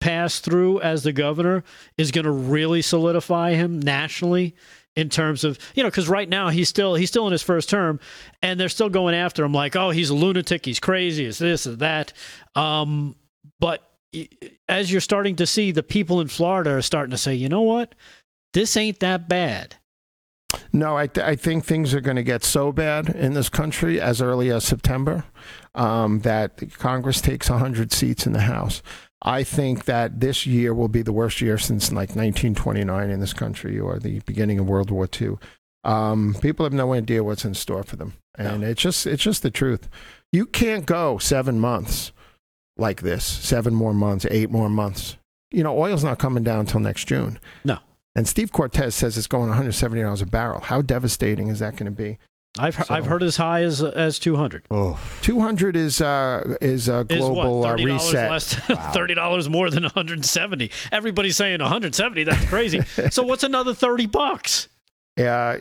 pass through as the governor is going to really solidify him nationally in terms of, you know, because right now he's still in his first term and they're still going after him like, oh, he's a lunatic. He's crazy. It's this or that. But as you're starting to see, the people in Florida are starting to say, you know what? This ain't that bad. No, I think things are going to get so bad in this country as early as September that Congress takes 100 seats in the House. I think that this year will be the worst year since like 1929 in this country or the beginning of World War II. People have no idea what's in store for them. And it's just the truth. You can't go 7 months like this, 7 more months, 8 more months. You know, oil's not coming down until next June. No. And Steve Cortez says it's going $170 a barrel. How devastating is that going to be? I've heard as high as 200. Oh. 200 is a global reset. $30 more than 170. Everybody's saying 170. That's crazy. So what's another $30? Yeah,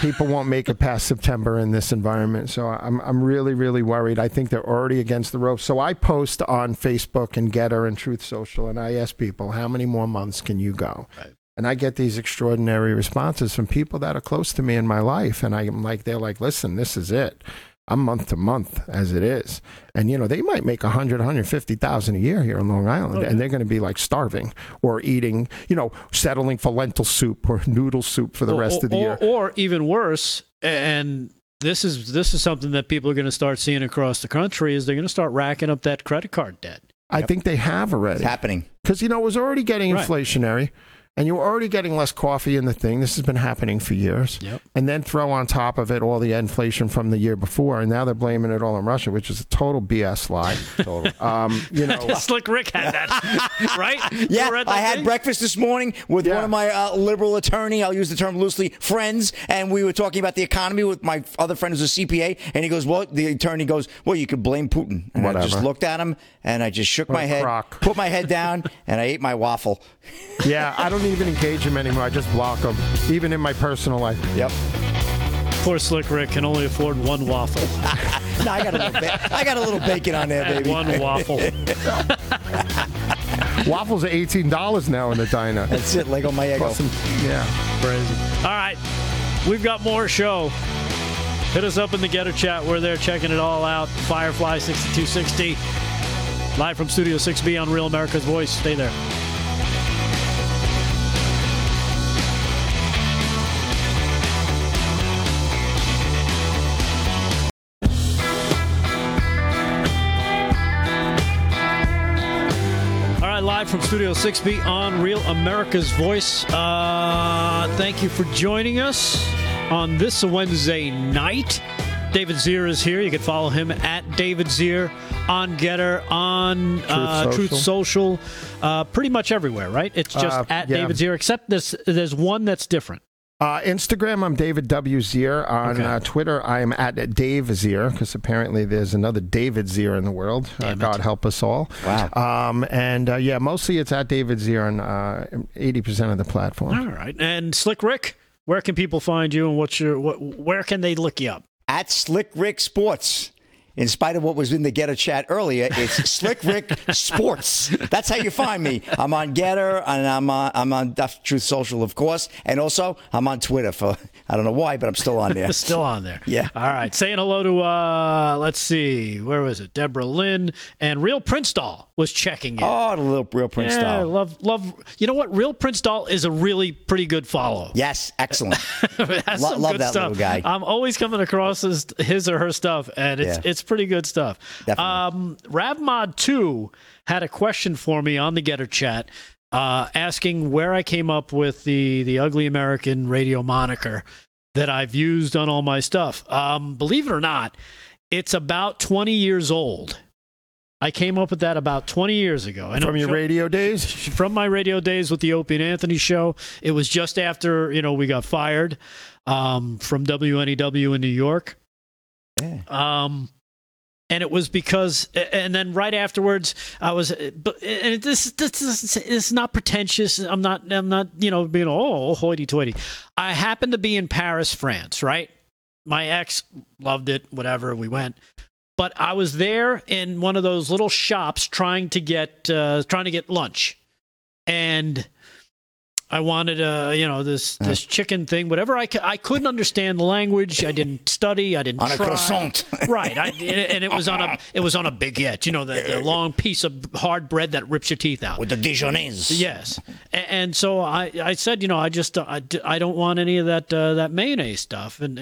people won't make it past September in this environment. So I'm really, really worried. I think they're already against the ropes. So I post on Facebook and Getter and Truth Social, and I ask people, how many more months can you go? Right. And I get these extraordinary responses from people that are close to me in my life. And I'm like, they're like, listen, this is it. I'm month to month as it is. And, you know, they might make $100,000 to $150,000 a year here in Long Island. Oh, yeah. And they're going to be like starving or eating, you know, settling for lentil soup or noodle soup for the rest of the year. Or even worse. And this is something that people are going to start seeing across the country is they're going to start racking up that credit card debt. I think they have already. It's happening. Because, you know, it was already getting inflationary. And you're already getting less coffee in the thing. This has been happening for years. Yep. And then throw on top of it all the inflation from the year before. And now they're blaming it all on Russia, which is a total BS lie. Total. You know, Slick Rick had that, right? Yeah, I had breakfast this morning with one of my liberal attorney. I'll use the term loosely, friends. And we were talking about the economy with my other friend who's a CPA. And he goes, well, the attorney goes, well, you could blame Putin. And whatever. I just looked at him and I just shook my head, put my head down, and I ate my waffle. Yeah, I don't even engage him anymore. I just block him, even in my personal life. Yep. Poor Slick Rick can only afford one waffle. No, I got a little bacon on there, baby. One waffle. Waffles are $18 now in the diner. That's it. Lego my egg. Awesome. Yeah. Crazy. All right. We've got more show. Hit us up in the Getter chat. We're there checking it all out. Firefly 6260. Live from Studio 6B on Real America's Voice. Stay there. From Studio 6B on Real America's Voice. Thank you for joining us on this Wednesday night. David Zier is here. You can follow him at David Zier on Getter, on Truth Social. Pretty much everywhere, right? It's just at David Zier, except there's one that's different. Instagram, I'm David W. Zier. On Twitter, I am at Dave Zier, because apparently there's another David Zier in the world. God help us all. Wow. And mostly it's at David Zier on 80% of the platform. All right. And Slick Rick, where can people find you and where can they look you up? At Slick Rick Sports. In spite of what was in the Getter chat earlier, it's Slick Rick Sports. That's how you find me. I'm on Getter, and I'm on Truth Social, of course, and also I'm on Twitter for I don't know why, but I'm still on there. Still on there. Yeah. All right. Saying hello to let's see, where was it? Deborah Lynn and Real Prince Doll was checking in. Oh, the little Real Prince Doll. Love. You know what? Real Prince Doll is a really pretty good follow. Yes, excellent. Love that stuff. Little guy. I'm always coming across his or her stuff, and it's pretty good stuff. Ravmod2 had a question for me on the Getter chat asking where I came up with the Ugly American radio moniker that I've used on all my stuff. Believe it or not, it's about 20 years old. I came up with that about 20 years ago. And from your radio days? From my radio days with the Opie and Anthony show. It was just after, you know, we got fired from WNEW in New York. Yeah. And it was because, and then right afterwards, I was. And this is not pretentious. I'm not. You know, being all hoity-toity. I happened to be in Paris, France. Right. My ex loved it. Whatever. We went. But I was there in one of those little shops trying to get lunch, and I wanted this chicken thing, whatever. I couldn't understand the language. I didn't study. I didn't try. On a croissant, right? And it was on a baguette, you know, the long piece of hard bread that rips your teeth out with the Dijonnaise. Yes, and so I said, you know, I don't want any of that mayonnaise stuff, and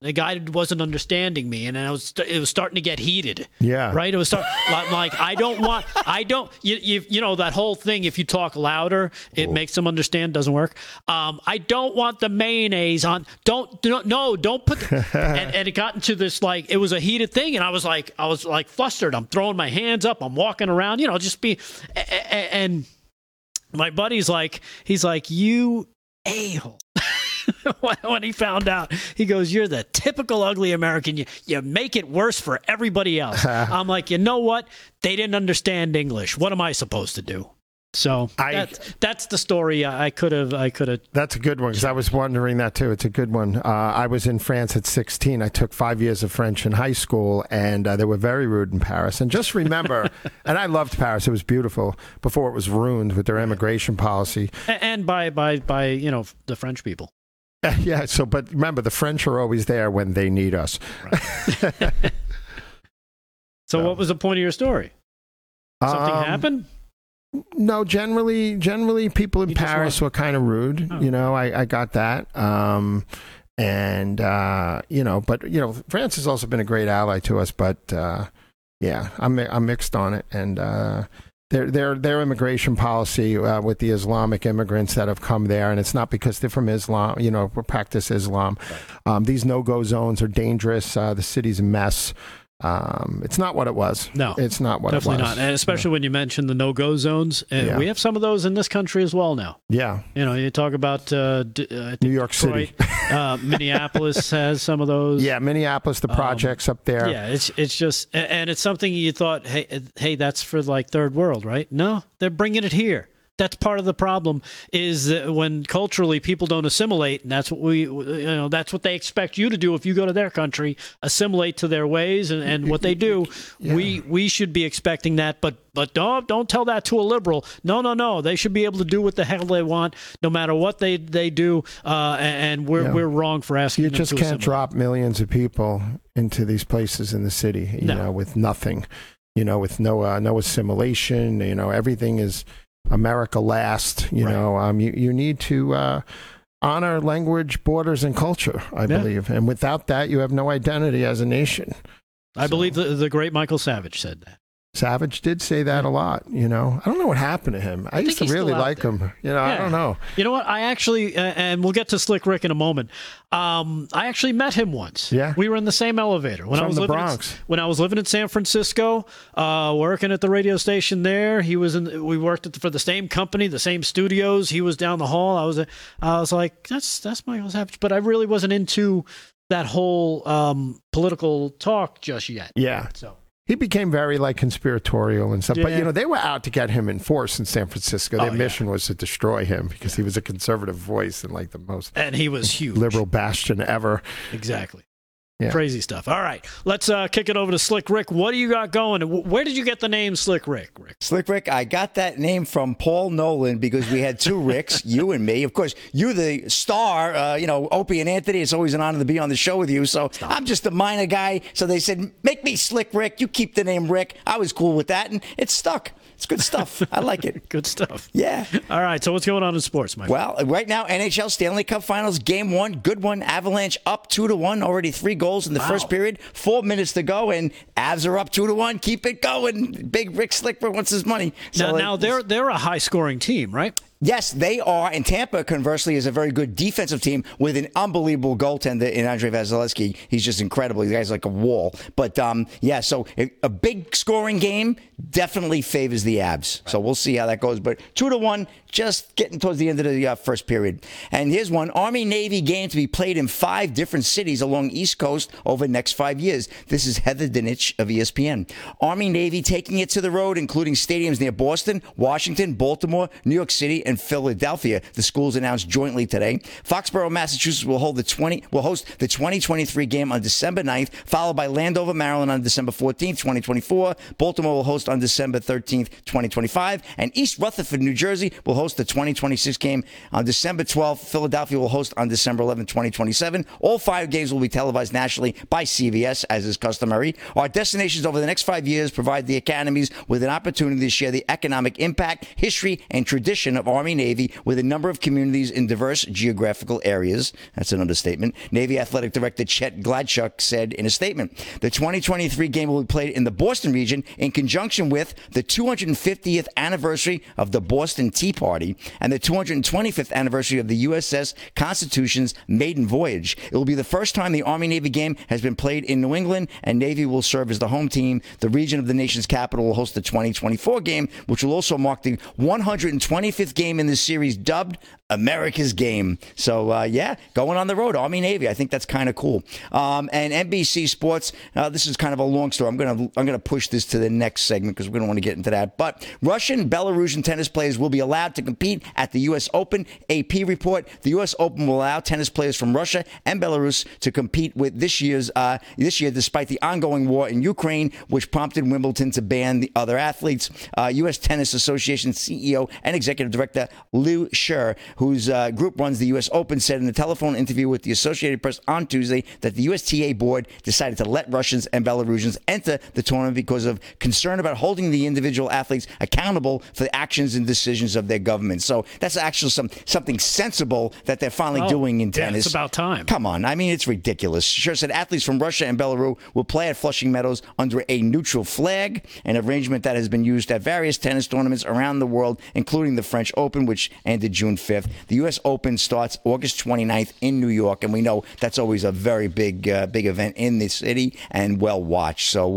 the guy wasn't understanding me, and it was starting to get heated. Yeah, right. It was like I don't want that whole thing. If you talk louder, it makes them understand, doesn't work. I don't want the mayonnaise on. Don't put the, and it got into this, like, it was a heated thing, and I was like flustered. I'm throwing my hands up, I'm walking around, you know, just be, and my buddy's like, he's like, you a-hole. When he found out, he goes, you're the typical ugly American. You make it worse for everybody else. I'm like, you know what? They didn't understand English. What am I supposed to do? So that's the story. I could have. That's a good one, because I was wondering that too. It's a good one. I was in France at 16. I took 5 years of French in high school, and they were very rude in Paris. And just remember, and I loved Paris. It was beautiful before it was ruined with their immigration policy and by you know, the French people. Yeah. So, but remember, the French are always there when they need us. Right. So what was the point of your story? Something happened? No, generally people in Paris were kind of rude. Oh. You know, I got that. You know, but, you know, France has also been a great ally to us. But, yeah, I'm mixed on it. And their immigration policy with the Islamic immigrants that have come there, and it's not because they're from Islam, you know, practice Islam. Right. These no-go zones are dangerous. The city's a mess. It's not what it was. No, it's not what it was. Definitely not. And especially when you mention the no-go zones. And we have some of those in this country as well now. Yeah. You know, you talk about New York Detroit, City. Minneapolis has some of those. Yeah, Minneapolis, the projects up there. Yeah, it's just, and it's something you thought, hey, that's for like third world, right? No, they're bringing it here. That's part of the problem, is that when culturally people don't assimilate, and that's what that's what they expect you to do if you go to their country, assimilate to their ways and what they do. Yeah. We should be expecting that, but don't tell that to a liberal. No, they should be able to do what the hell they want, no matter what they do. And we're wrong for asking. You just can't drop millions of people into these places in the city, you know, with nothing, you know, with no assimilation. You know, everything is America last, you know. You need to honor language, borders, and culture, I believe. And without that, you have no identity as a nation. I believe the great Michael Savage said that. Savage did say that a lot, you know. I don't know what happened to him. I used to really like him. You know, I don't know. You know what? I actually, and we'll get to Slick Rick in a moment. I actually met him once. Yeah. We were in the same elevator. When I was living in San Francisco, working at the radio station there. He was we worked for the same company, the same studios. He was down the hall. I was like, that's Michael Savage. But I really wasn't into that whole political talk just yet. Yeah. So. He became very, like, conspiratorial and stuff. Yeah. But, you know, they were out to get him in force in San Francisco. Their mission was to destroy him, because he was a conservative voice and, like, the most... And he was huge. ...liberal bastion ever. Exactly. Yeah. Crazy stuff. All right. Let's kick it over to Slick Rick. What do you got going? Where did you get the name Slick Rick? Slick Rick, I got that name from Paul Nolan, because we had two Ricks, you and me. Of course, you the star, you know, Opie and Anthony. It's always an honor to be on the show with you. So I'm just a minor guy. So they said, make me Slick Rick. You keep the name Rick. I was cool with that. And it stuck. It's good stuff. I like it. Good stuff. Yeah. All right. So what's going on in sports, Mike? Well, right now, NHL Stanley Cup Finals, Game 1. Good one. Avalanche up 2-1. Already 3 goals in the first period. 4 minutes to go, and Avs are up 2-1. Keep it going. Big Rick Slick wants his money. So now they're a high-scoring team, right? Yes, they are. And Tampa, conversely, is a very good defensive team with an unbelievable goaltender in Andre Vasilevsky. He's just incredible. The guy's like a wall. But, yeah, so a big scoring game definitely favors the Abs. Right. So we'll see how that goes. But 2-1, just getting towards the end of the first period. And here's one. Army-Navy game to be played in 5 different cities along East Coast over the next 5 years. This is Heather Dinich of ESPN. Army-Navy taking it to the road, including stadiums near Boston, Washington, Baltimore, New York City, and Philadelphia. The schools announced jointly today. Foxborough, Massachusetts will host the 2023 game on December 9th, followed by Landover, Maryland on December 14th, 2024. Baltimore will host on December 13th, 2025. And East Rutherford, New Jersey will host the 2026 game on December 12th. Philadelphia will host on December 11th, 2027. All 5 games will be televised nationally by CBS, as is customary. Our destinations over the next 5 years provide the academies with an opportunity to share the economic impact, history, and tradition of Army-Navy with a number of communities in diverse geographical areas. That's an understatement. Navy Athletic Director Chet Gladchuk said in a statement, the 2023 game will be played in the Boston region in conjunction with the 250th anniversary of the Boston Tea Party and the 225th anniversary of the USS Constitution's maiden voyage. It will be the first time the Army-Navy game has been played in New England, and Navy will serve as the home team. The region of the nation's capital will host the 2024 game, which will also mark the 125th game in this series, dubbed America's Game. So, yeah, going on the road, Army-Navy. I think that's kind of cool. And NBC Sports, this is kind of a long story. I'm gonna push this to the next segment because we don't want to get into that. But Russian, Belarusian tennis players will be allowed to compete at the U.S. Open. AP report, the U.S. Open will allow tennis players from Russia and Belarus to compete with this year despite the ongoing war in Ukraine, which prompted Wimbledon to ban the other athletes. U.S. Tennis Association CEO and Executive Director Lou Scher, whose group runs the U.S. Open, said in a telephone interview with the Associated Press on Tuesday that the USTA board decided to let Russians and Belarusians enter the tournament because of concern about holding the individual athletes accountable for the actions and decisions of their government. So that's actually something sensible that they're finally doing in tennis. It's about time. Come on. I mean, it's ridiculous. Scher said athletes from Russia and Belarus will play at Flushing Meadows under a neutral flag, an arrangement that has been used at various tennis tournaments around the world, including the French Open, which ended June 5th. The U.S. Open starts August 29th in New York, and we know that's always a very big event in the city and well watched. So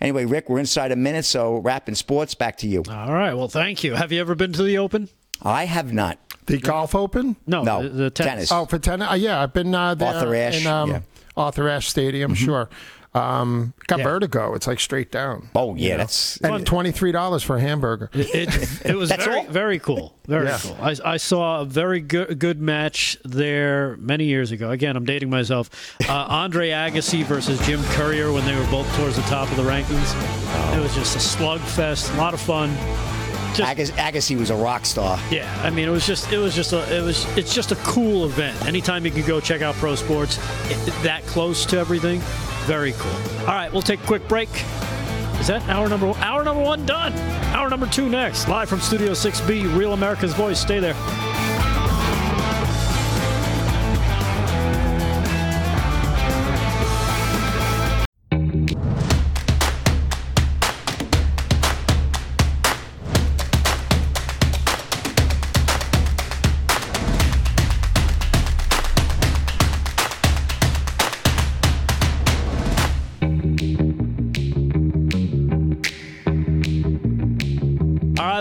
anyway, Rick, we're inside a minute, so wrapping sports, back to you. All right. Well, thank you. Have you ever been to the Open? I have not. The golf Open? No, the tennis. Oh, for tennis? Yeah, I've been there. Arthur Ashe. In, Arthur Ashe Stadium, sure. Got vertigo. It's like straight down. Oh, yeah. That's and $23 for a hamburger. It was very cool. Very cool. I saw a very good match there many years ago. Again, I'm dating myself. Andre Agassi versus Jim Courier when they were both towards the top of the rankings. It was just a slugfest. A lot of fun. Agassi was a rock star. Yeah, I mean, it's just a cool event. Anytime you can go check out pro sports, that close to everything, very cool. All right, we'll take a quick break. Is that hour number one done? Hour number 2 next, live from Studio 6B, Real America's Voice. Stay there.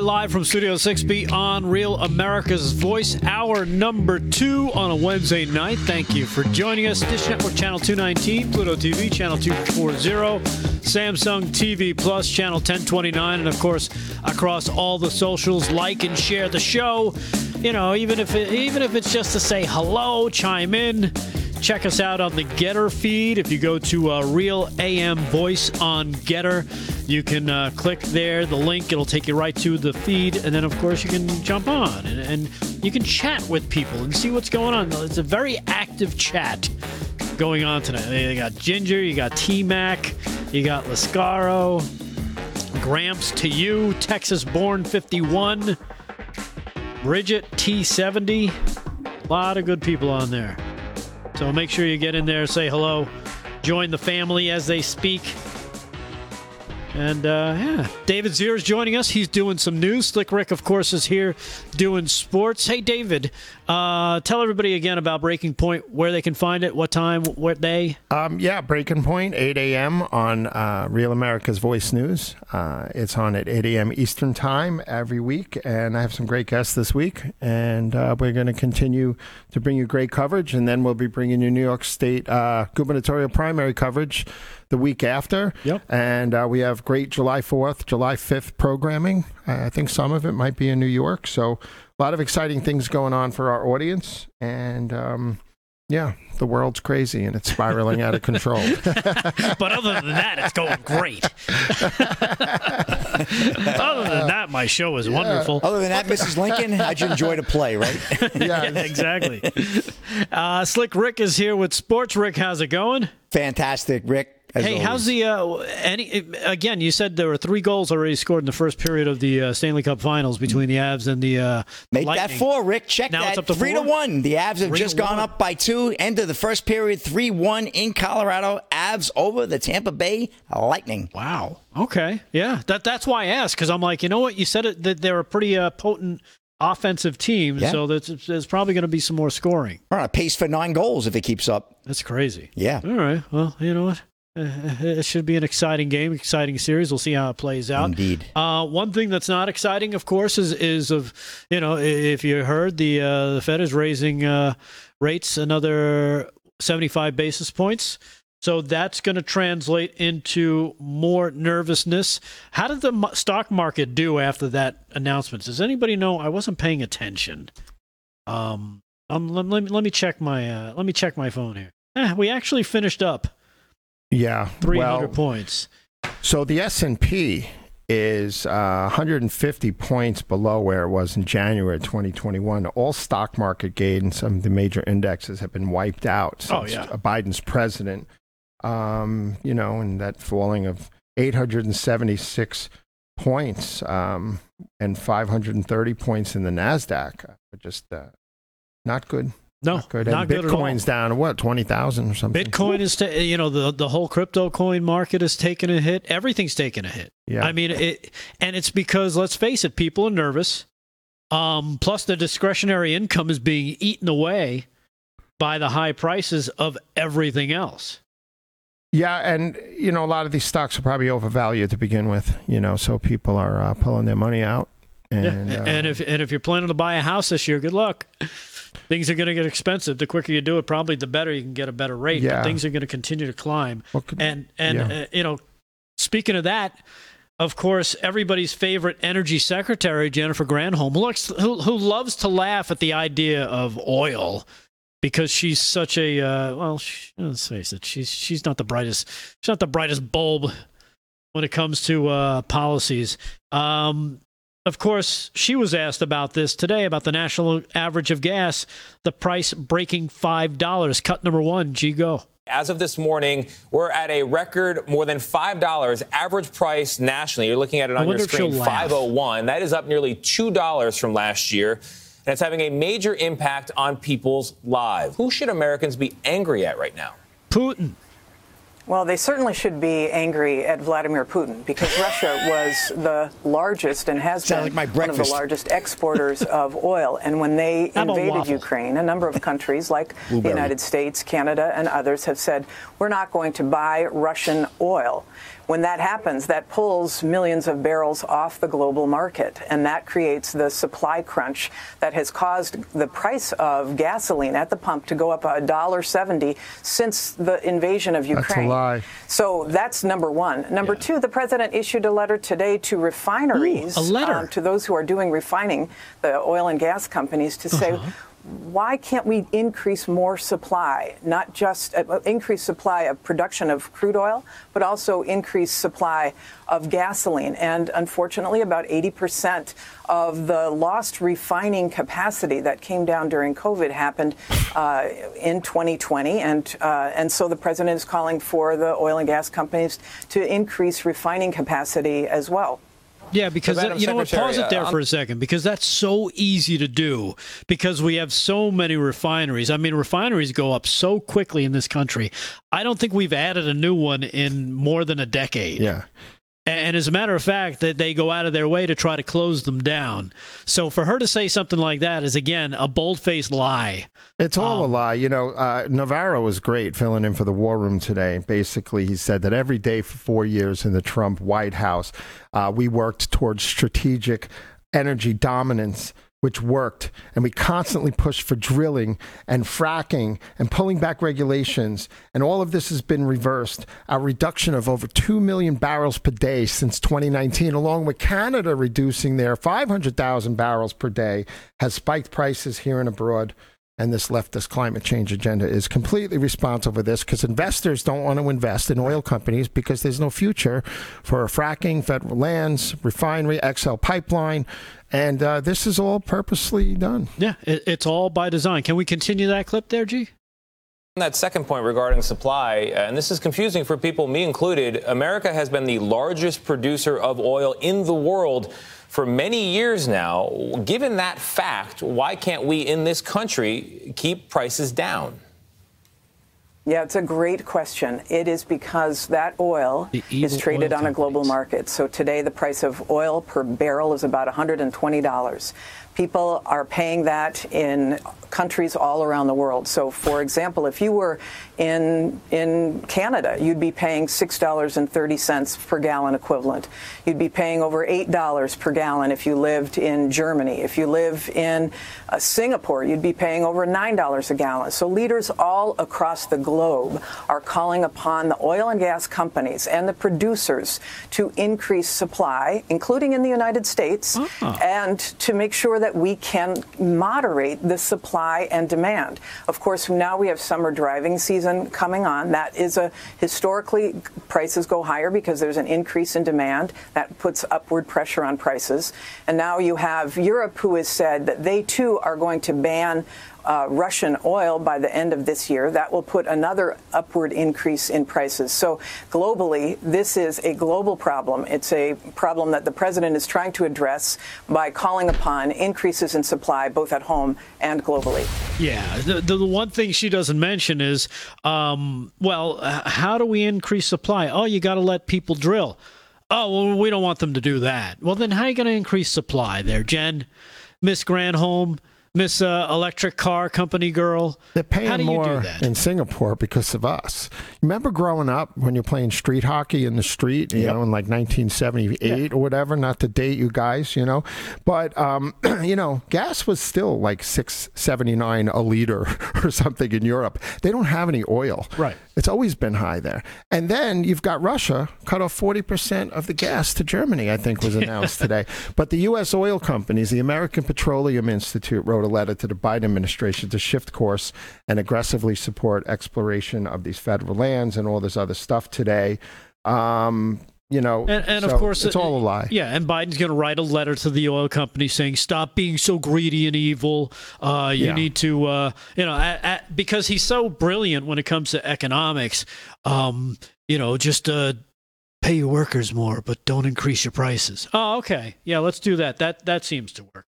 Live from Studio 6B on Real America's Voice, hour number 2 on a Wednesday night. Thank you for joining us. Dish Network Channel 219, Pluto TV Channel 240, Samsung TV Plus Channel 1029, and of course across all the socials. Like and share the show. You know, even if it's just to say hello, chime in. Check us out on the Getter feed. If you go to Real AM Voice on Getter, you can click there, the link. It'll take you right to the feed. And then, of course, you can jump on and you can chat with people and see what's going on. It's a very active chat going on tonight. You got Ginger, you got T-Mac, you got Lascaro, Gramps to you, Texas Born 51, Bridget T70. A lot of good people on there. So make sure you get in there, say hello, join the family as they speak. And, yeah, David Zier is joining us. He's doing some news. Slick Rick, of course, is here doing sports. Hey, David, tell everybody again about Breaking Point, where they can find it, what time, what day. Yeah, Breaking Point, 8 a.m. on Real America's Voice News. It's on at 8 a.m. Eastern Time every week, and I have some great guests this week. And we're going to continue to bring you great coverage, and then we'll be bringing you New York State gubernatorial primary coverage the week after. Yep. And we have great July 4th, July 5th programming. I think some of it might be in New York. So a lot of exciting things going on for our audience. And yeah, the world's crazy and it's spiraling out of control. But other than that, it's going great. Other than that, my show is wonderful. Other than that, Mrs. Lincoln, how'd you enjoy to play, right? Yeah, exactly. Slick Rick is here with Sports. Rick, how's it going? Fantastic, Rick. As hey, always. How's the again? You said there were 3 goals already scored in the first period of the Stanley Cup Finals between the Avs and the make Lightning. That 4, Rick. Check now that. It's up to 3-1. The Avs have just gone up by 2. End of the first period, 3-1 in Colorado. Avs over the Tampa Bay Lightning. Wow. Okay. Yeah. That's why I asked, because I'm like, you know what? You said it, that they're a pretty potent offensive team, yeah. So there's probably going to be some more scoring. We're on a pace for 9 goals if it keeps up. That's crazy. Yeah. All right. Well, you know what? It should be an exciting game, exciting series. We'll see how it plays out. Indeed. One thing that's not exciting, of course, is of, you know, if you heard, the Fed is raising rates another 75 basis points. So that's going to translate into more nervousness. How did the stock market do after that announcement? Does anybody know? I wasn't paying attention. Let me check my phone here. We actually finished up. Yeah, 300 points. So the S&P is 150 points below where it was in January 2021. All stock market gains, some of the major indexes have been wiped out since Biden's president. You know, and that falling of 876 points and 530 points in the NASDAQ. Just not good. No, not good. Not good. Bitcoin's down, what, 20,000 or something? Bitcoin is, you know, the whole crypto coin market is taking a hit. Everything's taking a hit. Yeah. I mean, it's because, let's face it, people are nervous. Plus, the discretionary income is being eaten away by the high prices of everything else. Yeah, and, you know, a lot of these stocks are probably overvalued to begin with, you know, so people are pulling their money out. And, yeah. and if you're planning to buy a house this year, good luck. Things are going to get expensive. The quicker you do it, probably the better you can get a better rate. Yeah. But things are going to continue to climb. Well, you know, speaking of that, of course, everybody's favorite energy secretary, Jennifer Granholm, who loves to laugh at the idea of oil because she's such a let's face it, she's not the brightest. She's not the brightest bulb when it comes to policies. Of course, she was asked about this today, about the national average of gas, the price breaking $5. Cut number 1, Go. As of this morning, we're at a record more than $5 average price nationally. You're looking at it on your screen, $5.01. That is up nearly $2 from last year. And it's having a major impact on people's lives. Who should Americans be angry at right now? Putin. Well, they certainly should be angry at Vladimir Putin, because Russia was the largest and has been one of the largest exporters of oil. And when they invaded Ukraine, a number of countries like the United States, Canada, and others have said, we're not going to buy Russian oil. When that happens, that pulls millions of barrels off the global market, and that creates the supply crunch that has caused the price of gasoline at the pump to go up $1.70 since the invasion of Ukraine. That's a lie. So that's number 1. Number 2, the president issued a letter today to refineries, to those who are doing refining, the oil and gas companies, to say, why can't we increase more supply, not just increase supply of production of crude oil, but also increase supply of gasoline? And unfortunately, about 80% of the lost refining capacity that came down during COVID happened in 2020. And so the president is calling for the oil and gas companies to increase refining capacity as well. Yeah, because, you know what, pause it there for a second, because that's so easy to do, because we have so many refineries. I mean, refineries go up so quickly in this country. I don't think we've added a new one in more than a decade. Yeah. And as a matter of fact, that they go out of their way to try to close them down. So for her to say something like that is, again, a bold-faced lie. It's all a lie. You know, Navarro was great filling in for the War Room today. Basically, he said that every day for 4 years in the Trump White House, we worked towards strategic energy dominance, which worked, and we constantly pushed for drilling and fracking and pulling back regulations, and all of this has been reversed. Our reduction of over 2 million barrels per day since 2019, along with Canada reducing their 500,000 barrels per day, has spiked prices here and abroad, and this leftist climate change agenda is completely responsible for this because investors don't want to invest in oil companies because there's no future for fracking, federal lands, refinery, XL pipeline. And this is all purposely done. Yeah, it's all by design. Can we continue that clip there, G? On that second point regarding supply, and this is confusing for people, me included, America has been the largest producer of oil in the world for many years now. Given that fact, why can't we in this country keep prices down? Yeah, it's a great question. It is because that oil is traded on a global market. So today the price of oil per barrel is about $120. People are paying that in countries all around the world. So, for example, if you were in Canada, you'd be paying $6.30 per gallon equivalent. You'd be paying over $8 per gallon if you lived in Germany. If you live in Singapore, you'd be paying over $9 a gallon. So leaders all across the globe are calling upon the oil and gas companies and the producers to increase supply, including in the United States, and to make sure that we can moderate the supply and demand. Of course, now we have summer driving season coming on. That is historically, prices go higher because there's an increase in demand. That puts upward pressure on prices. And now you have Europe, who has said that they, too, are going to ban Russian oil by the end of this year. That will put another upward increase in prices. So globally, this is a global problem. It's a problem that the president is trying to address by calling upon increases in supply, both at home and globally. Yeah. The one thing she doesn't mention is, how do we increase supply? Oh, you got to let people drill. Oh, well, we don't want them to do that. Well, then how are you going to increase supply there, Jen? Miss Granholm? Miss Electric Car Company girl. They're paying more in Singapore because of us. Remember growing up when you're playing street hockey in the street, you know, in like 1978 or whatever, not to date you guys, you know. But, you know, gas was still like $6.79 a liter or something in Europe. They don't have any oil. Right. It's always been high there. And then you've got Russia cut off 40% of the gas to Germany, I think was announced today. But the U.S. oil companies, the American Petroleum Institute, wrote a letter to the Biden administration to shift course and aggressively support exploration of these federal lands and all this other stuff today. You know, and so of course, it's all a lie. Yeah, and Biden's going to write a letter to the oil company saying, "Stop being so greedy and evil. You need to, because he's so brilliant when it comes to economics. Pay your workers more, but don't increase your prices." Oh, okay, yeah, let's do that. That seems to work.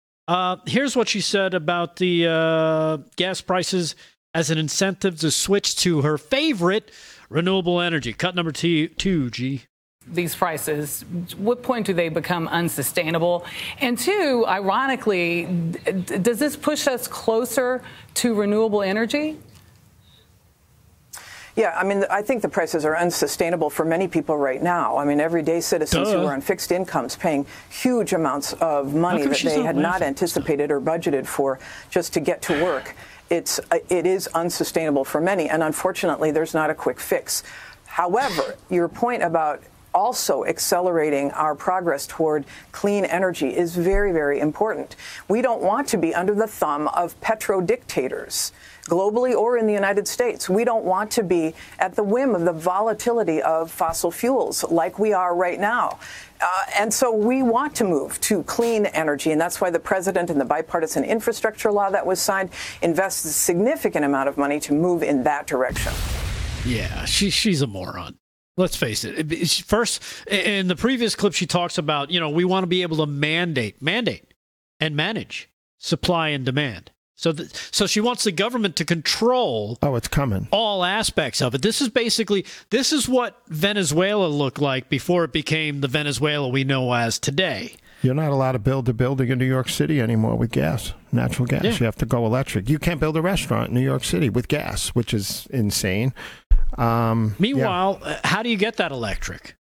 Here's what she said about the gas prices as an incentive to switch to her favorite renewable energy. Cut number two, G. These prices, what point do they become unsustainable? And two, ironically, does this push us closer to renewable energy? Yeah, I mean, I think the prices are unsustainable for many people right now. I mean, everyday citizens who are on fixed incomes paying huge amounts of money that they had not anticipated or budgeted for just to get to work. It is unsustainable for many, and unfortunately, there's not a quick fix. However, your point about also accelerating our progress toward clean energy is very, very important. We don't want to be under the thumb of petrodictators, globally or in the United States. We don't want to be at the whim of the volatility of fossil fuels like we are right now. And so we want to move to clean energy, and that's why the president and the bipartisan infrastructure law that was signed invests a significant amount of money to move in that direction. Yeah, she's a moron. Let's face it. First, in the previous clip, she talks about, we want to be able to mandate and manage supply and demand. So she wants the government to control. Oh, it's coming. All aspects of it. This is what Venezuela looked like before it became the Venezuela we know as today. You're not allowed to build a building in New York City anymore with gas, natural gas. Yeah. You have to go electric. You can't build a restaurant in New York City with gas, which is insane. Meanwhile, yeah. How do you get that electric?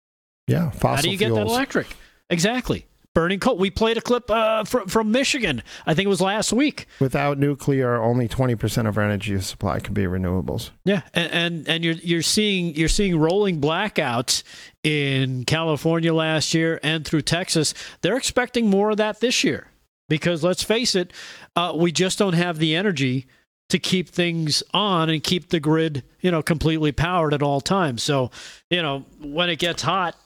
Yeah, fossil fuels. How do you get that electric? Exactly. Burning coal. We played a clip from Michigan. I think it was last week. Without nuclear, only 20% of our energy supply can be renewables. Yeah, and you're seeing rolling blackouts in California last year and through Texas. They're expecting more of that this year because let's face it, we just don't have the energy to keep things on and keep the grid, completely powered at all times. So, when it gets hot,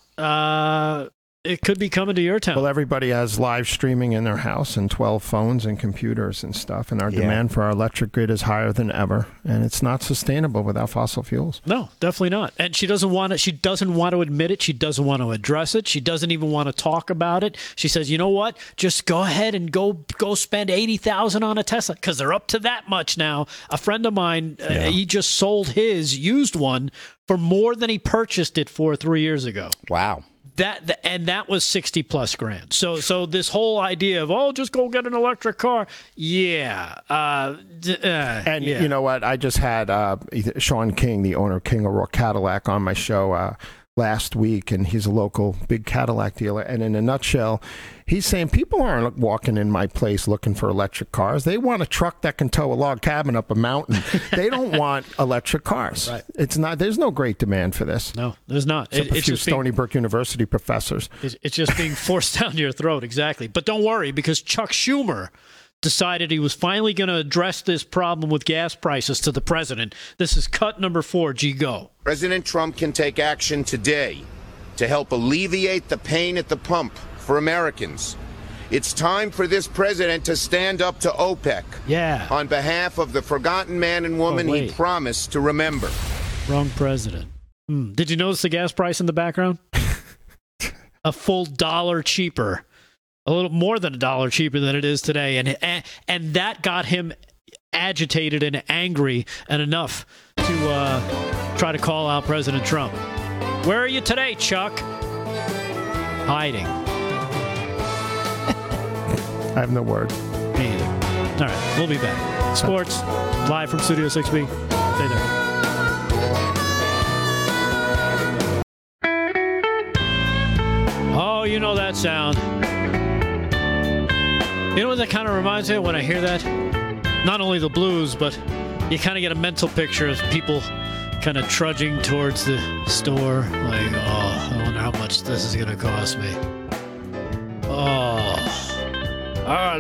it could be coming to your town. Well, everybody has live streaming in their house and 12 phones and computers and stuff. And our demand for our electric grid is higher than ever. And it's not sustainable without fossil fuels. No, definitely not. And she doesn't want it. She doesn't want to admit it. She doesn't want to address it. She doesn't even want to talk about it. She says, you know what? Just go ahead and go spend $80,000 on a Tesla because they're up to that much now. A friend of mine, he just sold his used one for more than he purchased it for 3 years ago. Wow. That was 60 plus grand. So this whole idea of, just go get an electric car. Yeah. You know what? I just had Sean King, the owner of King O'Rourke Cadillac, on my show last week, and he's a local big Cadillac dealer. And in a nutshell, he's saying people aren't walking in my place looking for electric cars. They want a truck that can tow a log cabin up a mountain. They don't want electric cars. Right. It's not. There's no great demand for this. No, there's not. It's just Stony Brook University professors. It's just being forced down your throat. Exactly. But don't worry, because Chuck Schumer decided he was finally going to address this problem with gas prices to the president. This is cut number 4. Go. President Trump can take action today to help alleviate the pain at the pump for Americans. It's time for this president to stand up to OPEC on behalf of the forgotten man and woman he promised to remember. Wrong president. Did you notice the gas price in the background? A full dollar cheaper. A little more than a dollar cheaper than it is today. And that got him agitated and angry and enough to try to call out President Trump. Where are you today, Chuck? Hiding. I have no word. Me either. All right, we'll be back. Sports, live from Studio 6B. Stay there. Oh, you know that sound. You know what that kind of reminds me of when I hear that? Not only the blues, but you kind of get a mental picture of people kind of trudging towards the store. Like, I wonder how much this is going to cost me. I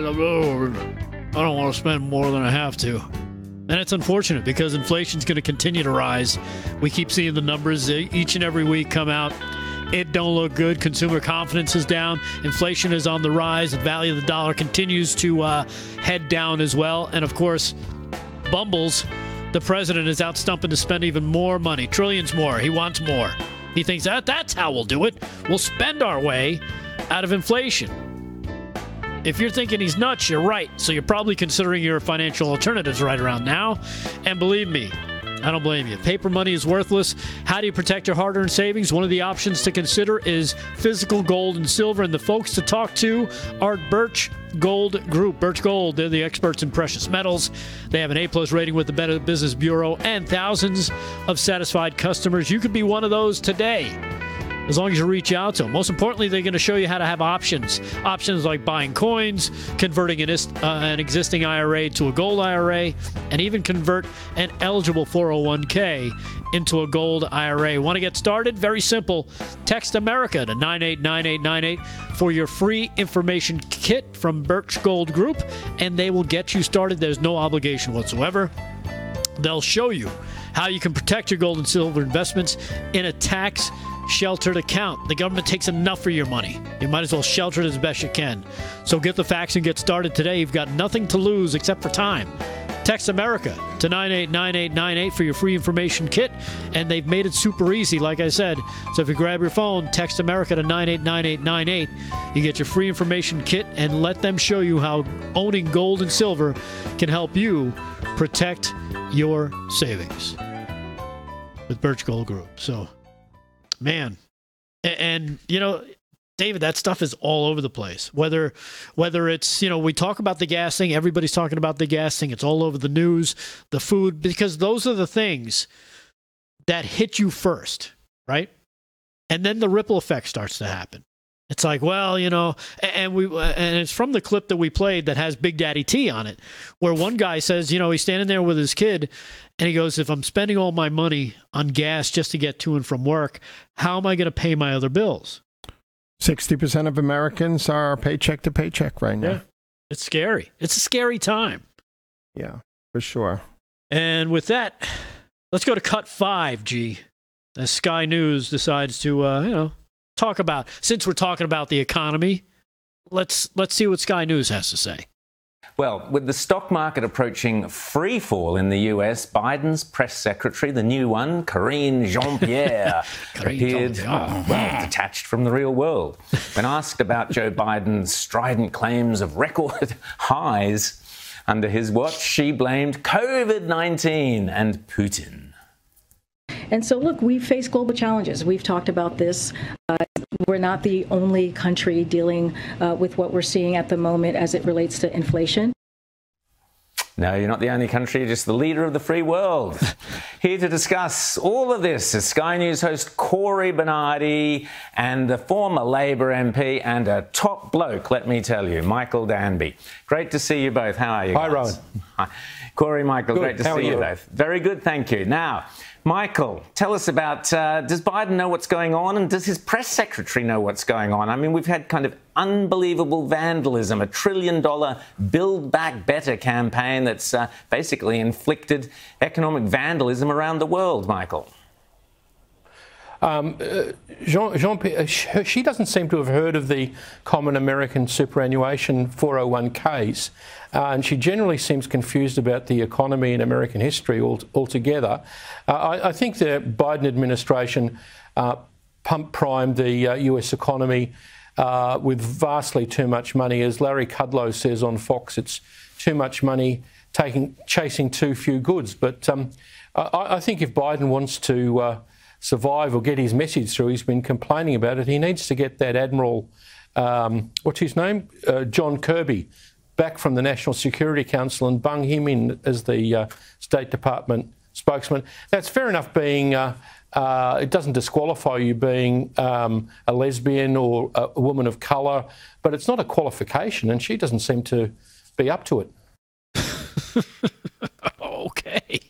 don't want to spend more than I have to. And it's unfortunate because inflation's going to continue to rise. We keep seeing the numbers each and every week come out. It don't look good. Consumer confidence is down. Inflation is on the rise. The value of the dollar continues to head down as well. And, of course, Bumbles, the president, is out stumping to spend even more money. Trillions more. He wants more. He thinks that's how we'll do it. We'll spend our way out of inflation. If you're thinking he's nuts, you're right. So you're probably considering your financial alternatives right around now. And believe me, I don't blame you. Paper money is worthless. How do you protect your hard-earned savings? One of the options to consider is physical gold and silver. And the folks to talk to are Birch Gold Group. Birch Gold, they're the experts in precious metals. They have an A-plus rating with the Better Business Bureau and thousands of satisfied customers. You could be one of those today, as long as you reach out to them. Most importantly, they're going to show you how to have options. Options like buying coins, converting an existing IRA to a gold IRA, and even convert an eligible 401k into a gold IRA. Want to get started? Very simple. Text America to 989898 for your free information kit from Birch Gold Group, and they will get you started. There's no obligation whatsoever. They'll show you how you can protect your gold and silver investments in a tax sheltered account. The government takes enough for your money. You might as well shelter it as best you can. So get the facts and get started today. You've got nothing to lose except for time. Text America to 989898 for your free information kit, and they've made it super easy, like I said. So if you grab your phone, text America to 989898. You get your free information kit, and let them show you how owning gold and silver can help you protect your savings with Birch Gold Group. So, man, and you know, David, that stuff is all over the place. Whether it's, you know, we talk about the gas thing, everybody's talking about the gas thing. It's all over the news, the food, because those are the things that hit you first, right? And then the ripple effect starts to happen. It's like, well, you know, and it's from the clip that we played that has Big Daddy T on it, where one guy says, you know, he's standing there with his kid, and he goes, if I'm spending all my money on gas just to get to and from work, how am I going to pay my other bills? 60% of Americans are paycheck to paycheck right now. Yeah. It's scary. It's a scary time. Yeah, for sure. And with that, let's go to cut 5, G. As Sky News decides to, you know, talk about, since we're talking about the economy, let's see what Sky News has to say. Well, with the stock market approaching free fall in the US, Biden's press secretary, the new one, Karine Jean-Pierre, appeared detached from the real world. When asked about Joe Biden's strident claims of record highs under his watch, she blamed COVID-19 and Putin. And so, look, we face global challenges. We've talked about this. We're not the only country dealing with what we're seeing at the moment as it relates to inflation. No, you're not the only country, you're just the leader of the free world. Here to discuss all of this is Sky News host Corey Bernardi and the former Labour MP and a top bloke, let me tell you, Michael Danby. Great to see you both. How are you guys? Hi, Rowan. Hi. Corey, Michael, good. Great to see you both. Very good, thank you. Now, Michael, tell us about, does Biden know what's going on, and does his press secretary know what's going on? I mean, we've had kind of unbelievable vandalism, $1 trillion Build Back Better campaign that's basically inflicted economic vandalism around the world, Michael. Jean-Pierre, she doesn't seem to have heard of the common American superannuation 401ks, and she generally seems confused about the economy and American history altogether. I think the Biden administration pump-primed the US economy with vastly too much money. As Larry Kudlow says on Fox, it's too much money chasing too few goods. But I think if Biden wants to survive or get his message through, he's been complaining about it, he needs to get that Admiral, what's his name, John Kirby, back from the National Security Council and bung him in as the State Department spokesman. That's fair enough being, it doesn't disqualify you being a lesbian or a woman of colour, but it's not a qualification, and she doesn't seem to be up to it. Okay.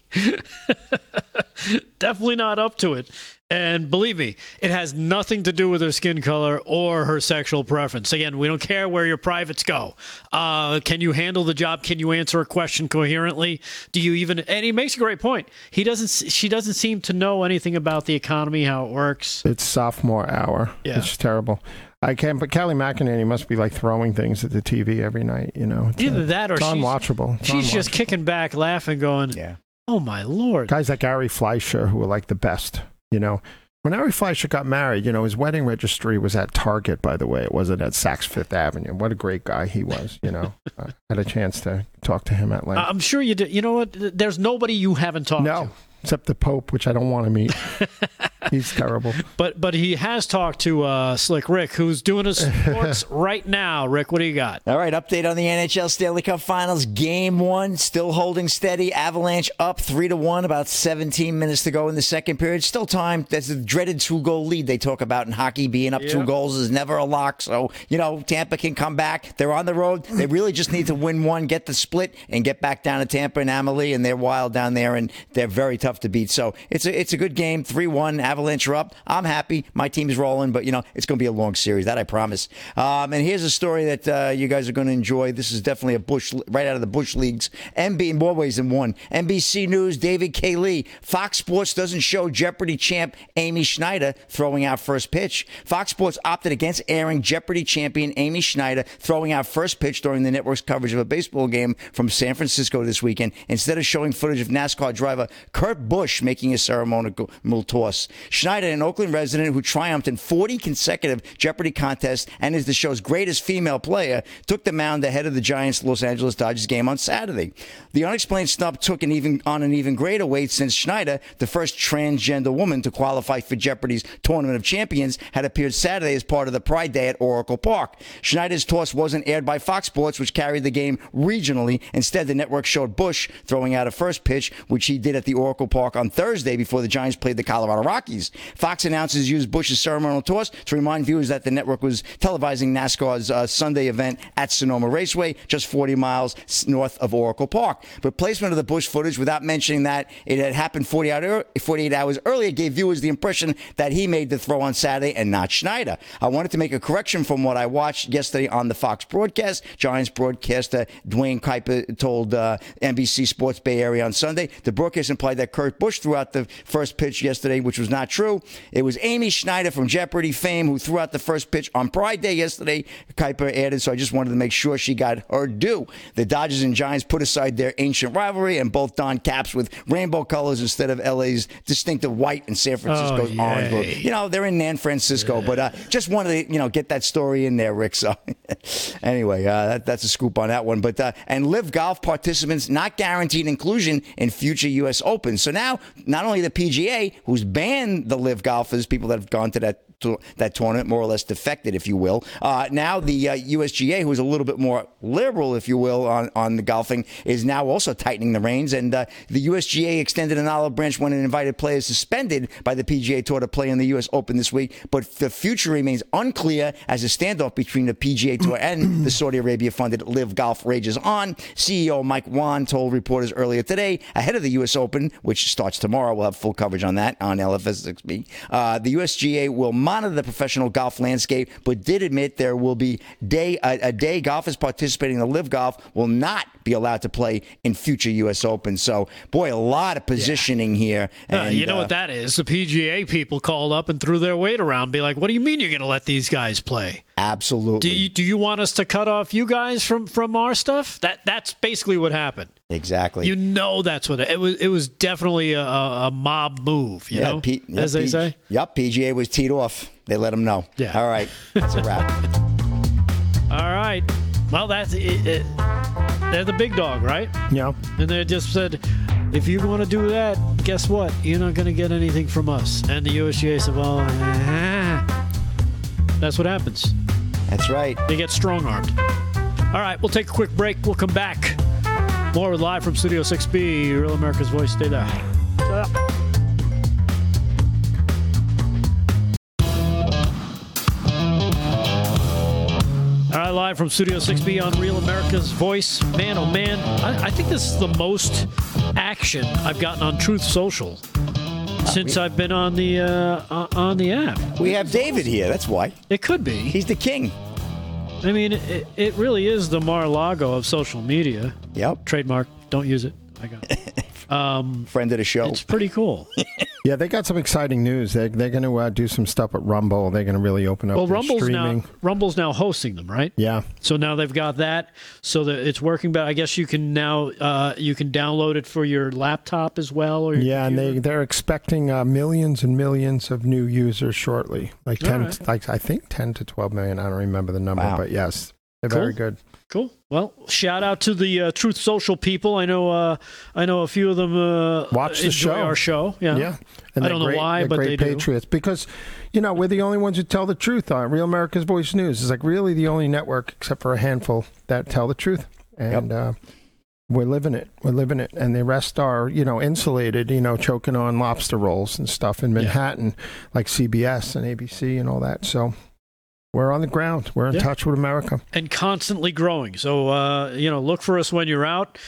Definitely not up to it. And believe me, it has nothing to do with her skin color or her sexual preference. Again, we don't care where your privates go. Can you handle the job? Can you answer a question coherently? Do you even? And he makes a great point. She doesn't seem to know anything about the economy, how it works. It's sophomore hour. Yeah. It's terrible. I can't, but Kelly McEnany must be like throwing things at the TV every night, you know. Either that or it's unwatchable. She's just kicking back, laughing, going, yeah. Oh, my Lord. Guys like Ari Fleischer, who were like the best, you know. When Ari Fleischer got married, you know, his wedding registry was at Target, by the way. It wasn't at Saks Fifth Avenue. What a great guy he was, you know. I had a chance to talk to him at length. I'm sure you did. You know what? There's nobody you haven't talked to. Except the Pope, which I don't want to meet. He's terrible. But he has talked to Slick Rick, who's doing his sports right now. Rick, what do you got? All right, update on the NHL Stanley Cup Finals. Game 1, still holding steady. Avalanche up 3-1, about 17 minutes to go in the second period. Still time. That's the dreaded 2-goal lead they talk about in hockey. Being up 2 goals is never a lock. So, you know, Tampa can come back. They're on the road. They really just need to win one, get the split, and get back down to Tampa and Amalie, and they're wild down there, and they're very tough to beat. So it's a good game. 3-1, Avalanche. Avalanche are up. I'm happy. My team's rolling, but, you know, it's going to be a long series. That I promise. And here's a story that you guys are going to enjoy. This is definitely a Bush, right out of the Bush leagues. MB, more ways than one. NBC News, David K. Lee. Fox Sports doesn't show Jeopardy champ Amy Schneider throwing out first pitch. Fox Sports opted against airing Jeopardy champion Amy Schneider throwing out first pitch during the network's coverage of a baseball game from San Francisco this weekend, instead of showing footage of NASCAR driver Kurt Busch making a ceremonial toss. Schneider, an Oakland resident who triumphed in 40 consecutive Jeopardy contests and is the show's greatest female player, took the mound ahead of the Giants' Los Angeles Dodgers game on Saturday. The unexplained snub took an even greater weight since Schneider, the first transgender woman to qualify for Jeopardy's Tournament of Champions, had appeared Saturday as part of the Pride Day at Oracle Park. Schneider's toss wasn't aired by Fox Sports, which carried the game regionally. Instead, the network showed Bush throwing out a first pitch, which he did at the Oracle Park on Thursday before the Giants played the Colorado Rockies. Fox announcers used Bush's ceremonial toss to remind viewers that the network was televising NASCAR's Sunday event at Sonoma Raceway, just 40 miles north of Oracle Park. But placement of the Bush footage without mentioning that it had happened 48 hours earlier gave viewers the impression that he made the throw on Saturday and not Schneider. I wanted to make a correction from what I watched yesterday on the Fox broadcast. Giants broadcaster Dwayne Kuiper told NBC Sports Bay Area on Sunday. The broadcast implied that Kurt Busch threw out the first pitch yesterday, which was not true. It was Amy Schneider from Jeopardy fame who threw out the first pitch on Pride Day yesterday, Kuiper added, so I just wanted to make sure she got her due. The Dodgers and Giants put aside their ancient rivalry and both donned caps with rainbow colors instead of LA's distinctive white and San Francisco's orange blue. You know, they're in San Francisco, but just wanted to, you know, get that story in there, Rick. So anyway, that's a scoop on that one. But and live golf participants not guaranteed inclusion in future U.S. Open. So now, not only the PGA, who's banned the live golfers, people that have gone to that tournament, more or less defected, if you will. Now the USGA, who is a little bit more liberal, if you will, on the golfing, is now also tightening the reins. And the USGA extended an olive branch when it invited players suspended by the PGA Tour to play in the U.S. Open this week. But the future remains unclear as a standoff between the PGA Tour and the Saudi Arabia-funded LIV Golf rages on. CEO Mike Wan told reporters earlier today, ahead of the U.S. Open, which starts tomorrow, we'll have full coverage on that on LFS6B, the USGA will monitor the professional golf landscape, but did admit there will be a day golfers participating in the LIV Golf will not be allowed to play in future U.S. Open. So, boy, a lot of positioning here. And, you know what that is? The PGA people called up and threw their weight around, be like, what do you mean you're going to let these guys play? Absolutely. Do you want us to cut off you guys from our stuff? That's basically what happened. Exactly. You know, that's what it was. It was definitely a mob move, you know, as they say. Yep, PGA was teed off. They let them know. Yeah. All right. That's a wrap. All right. Well, that's it. They're the big dog, right? Yeah. And they just said, if you want to do that, guess what? You're not going to get anything from us. And the USGA said, well, that's what happens. That's right. They get strong-armed. All right. We'll take a quick break. We'll come back. More live from Studio 6B, Real America's Voice. Stay there. All right, live from Studio 6B on Real America's Voice. Man, oh man, I think this is the most action I've gotten on Truth Social since I've been on the app. We have David here, that's why. It could be. He's the king. I mean, it really is the Mar-a-Lago of social media. Yep. Trademark. Don't use it. I got it. Friend of the show. It's pretty cool. Yeah, they got some exciting news. They're going to do some stuff at Rumble. They're going to really open up streaming. Rumble's now hosting them, right? Yeah. So now they've got that. So that it's working. But I guess you can now download it for your laptop as well. Or computer. And they're expecting millions and millions of new users shortly. Like 10, I think 10 to 12 million. I don't remember the number, but yes, they're very good. Cool. Well, shout out to the Truth Social people. I know a few of them watch the show. Our show. Yeah. And I don't know why, but they do. Great patriots, because you know we're the only ones who tell the truth on Real America's Voice News. It's like really the only network, except for a handful, that tell the truth, and we're living it. And the rest are insulated, choking on lobster rolls and stuff in Manhattan, like CBS and ABC and all that. So. We're on the ground. We're in touch with America. And constantly growing. So, look for us when you're out.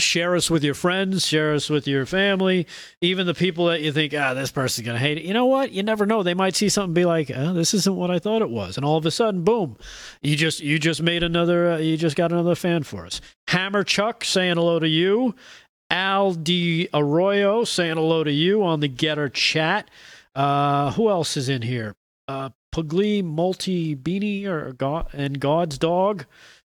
Share us with your friends. Share us with your family. Even the people that you think, this person's going to hate it. You know what? You never know. They might see something and be like, this isn't what I thought it was. And all of a sudden, boom, you just made another, you just got another fan for us. Hammer Chuck saying hello to you. Al D. Arroyo saying hello to you on the Getter chat. Who else is in here? Pugly, Multi, Beanie, and God's Dog.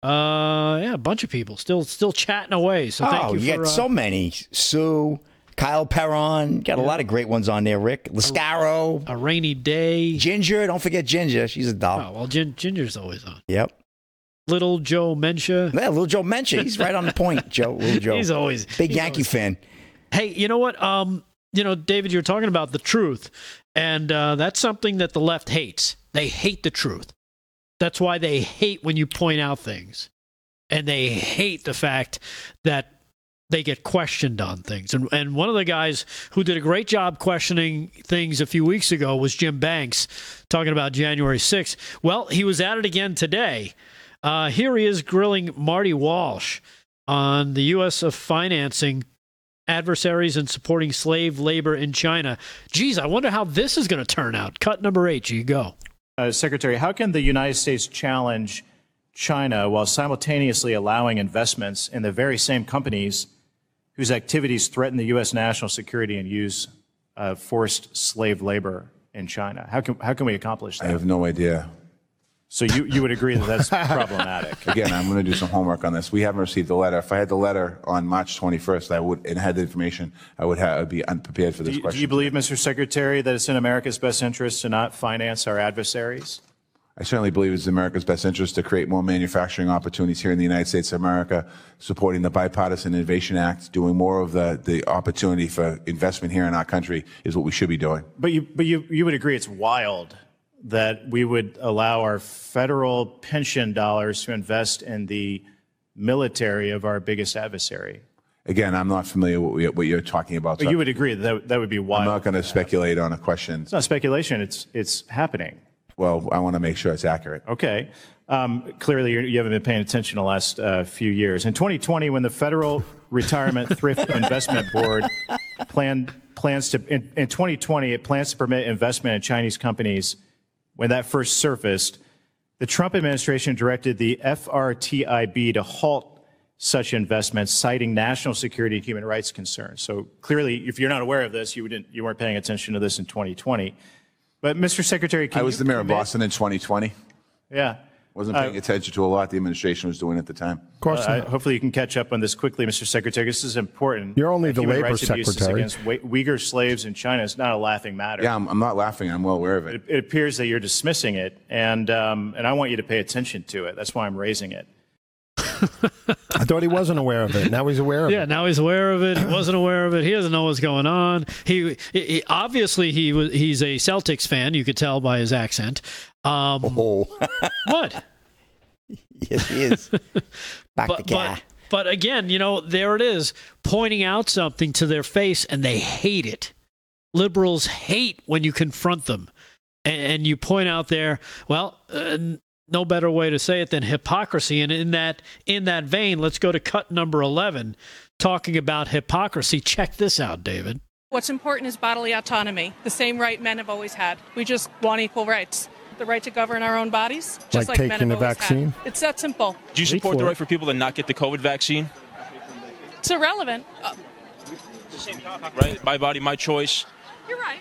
A bunch of people still chatting away. So thank you. You got so many. Sue, Kyle Perron, got a lot of great ones on there. Rick Lascaro, a Rainy Day, Ginger. Don't forget Ginger. She's a doll. Oh well, Ginger's always on. Yep. Little Joe Mencha. Yeah, Little Joe Mencha. He's right on the point. Little Joe. He's always big Yankee fan. Hey, you know what? David, you're talking about the truth. And that's something that the left hates. They hate the truth. That's why they hate when you point out things. And they hate the fact that they get questioned on things. And one of the guys who did a great job questioning things a few weeks ago was Jim Banks, talking about January 6th. Well, he was at it again today. Here he is grilling Marty Walsh on the U.S. of financing adversaries and supporting slave labor in China. Geez, I wonder how this is going to turn out. Cut number 8, you go. Secretary, how can the United States challenge China while simultaneously allowing investments in the very same companies whose activities threaten the U.S. national security and use forced slave labor in China? How can we accomplish that? I have no idea. So you would agree that that's problematic. Again, I'm going to do some homework on this. We haven't received the letter. If I had the letter on March 21st, I would, and had the information, I would have, I'd be unprepared for this question. Do you believe, Mr. Secretary, that it's in America's best interest to not finance our adversaries? I certainly believe it's in America's best interest to create more manufacturing opportunities here in the United States of America, supporting the Bipartisan Innovation Act, doing more of the opportunity for investment here in our country is what we should be doing. But you would agree it's wild that we would allow our federal pension dollars to invest in the military of our biggest adversary. Again, I'm not familiar with what you're talking about. But you would agree that would be wild. I'm not going to speculate on a question. It's not speculation. It's happening. Well, I want to make sure it's accurate. Okay. Clearly, you haven't been paying attention the last few years. In 2020, when the Federal Retirement Thrift Investment Board plans to permit investment in Chinese companies. When that first surfaced, the Trump administration directed the FRTIB to halt such investments, citing national security and human rights concerns. So clearly, if you're not aware of this, you weren't paying attention to this in 2020. But Mr. Secretary, I was the mayor of Boston in 2020. Yeah. Wasn't paying attention to a lot the administration was doing at the time. Of course not. Hopefully you can catch up on this quickly, Mr. Secretary. This is important. You're only the labor secretary. Against Uyghur slaves in China is not a laughing matter. Yeah, I'm not laughing. I'm well aware of it. It appears that you're dismissing it, and I want you to pay attention to it. That's why I'm raising it. I thought he wasn't aware of it. Now he's aware of it. Yeah, now he's aware of it. Wasn't aware of it. He doesn't know what's going on. He obviously he's a Celtics fan. You could tell by his accent. What? Yes, he is. Back the guy. But again, there it is, pointing out something to their face, and they hate it. Liberals hate when you confront them, and you point out their no better way to say it than hypocrisy. And in that vein, let's go to cut number 11, talking about hypocrisy. Check this out, David. What's important is bodily autonomy, the same right men have always had. We just want equal rights. The right to govern our own bodies, just like men have always had. Taking the vaccine? It's that simple. Do you support the right for people to not get the COVID vaccine? It's irrelevant. It's the same topic, right? My body, my choice. You're right.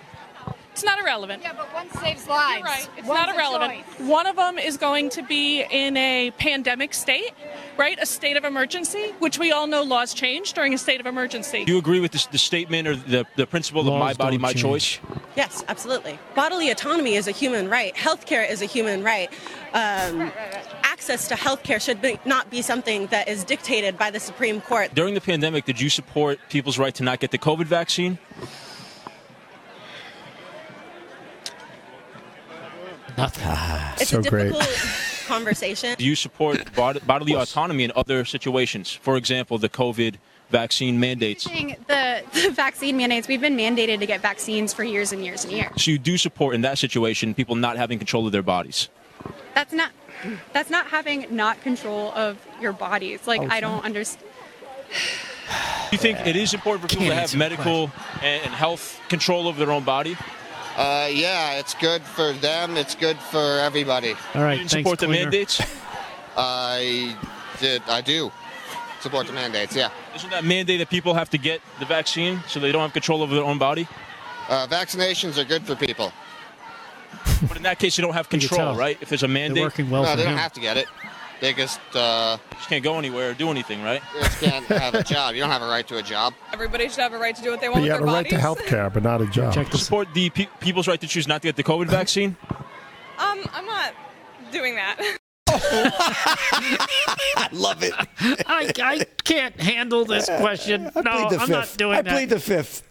It's not irrelevant. Yeah, but one saves lives. You're right. It's not irrelevant. One of them is going to be in a pandemic state, right? A state of emergency, which we all know laws change during a state of emergency. Do you agree with the statement or the principle laws of my body, my choice? Yes, absolutely. Bodily autonomy is a human right. Healthcare is a human right. Access to healthcare should not be something that is dictated by the Supreme Court. During the pandemic, did you support people's right to not get the COVID vaccine? Nothing. It's so a difficult conversation. Do you support bodily autonomy in other situations? For example, the COVID vaccine mandates. The vaccine mandates, we've been mandated to get vaccines for years and years and years. So you do support in that situation people not having control of their bodies? That's not having not control of your bodies. Like, I don't understand. You think it is important for people to have medical and health control over their own body? Yeah, it's good for them. It's good for everybody. All right, you support the mandates? I do support the mandates, yeah. Isn't that mandate that people have to get the vaccine so they don't have control over their own body? Vaccinations are good for people. But in that case, you don't have control, right? If there's a mandate. They don't have to get it. They just can't go anywhere or do anything, right? You just can't have a job. You don't have a right to a job. Everybody should have a right to do what they want with their bodies. You have a right to health care, but not a job. Check the support the people's right to choose not to get the COVID vaccine? I'm not doing that. I love it. I can't handle this question. No, I'm not doing that. I plead the fifth.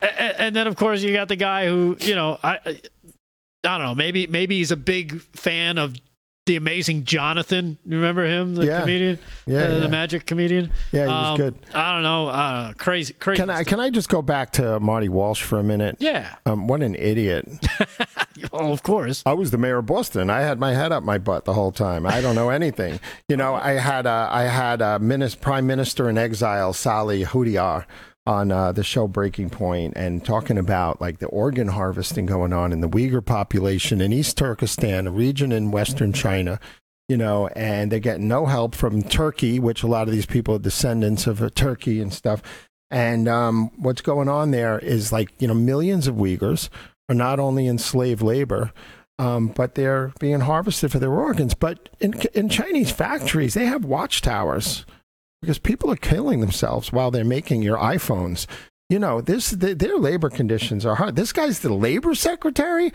And then, of course, you got the guy who, you know, I don't know, maybe he's a big fan of The Amazing Jonathan. You remember him, the comedian? Yeah, the magic comedian? Yeah, he was good. I don't know. Crazy. Can I just go back to Marty Walsh for a minute? Yeah. What an idiot. Well, of course. I was the mayor of Boston. I had my head up my butt the whole time. I don't know anything. You know, I had a prime minister in exile, Sally Houdiar, on the show Breaking Point, and talking about like the organ harvesting going on in the Uyghur population in East Turkestan, a region in Western China, you know, and they're getting no help from Turkey, which a lot of these people are descendants of Turkey and stuff. And what's going on there is, like, you know, millions of Uyghurs are not only in slave labor, but they're being harvested for their organs. But in Chinese factories, they have watchtowers, because people are killing themselves while they're making your iPhones. You know, their labor conditions are hard. This guy's the labor secretary.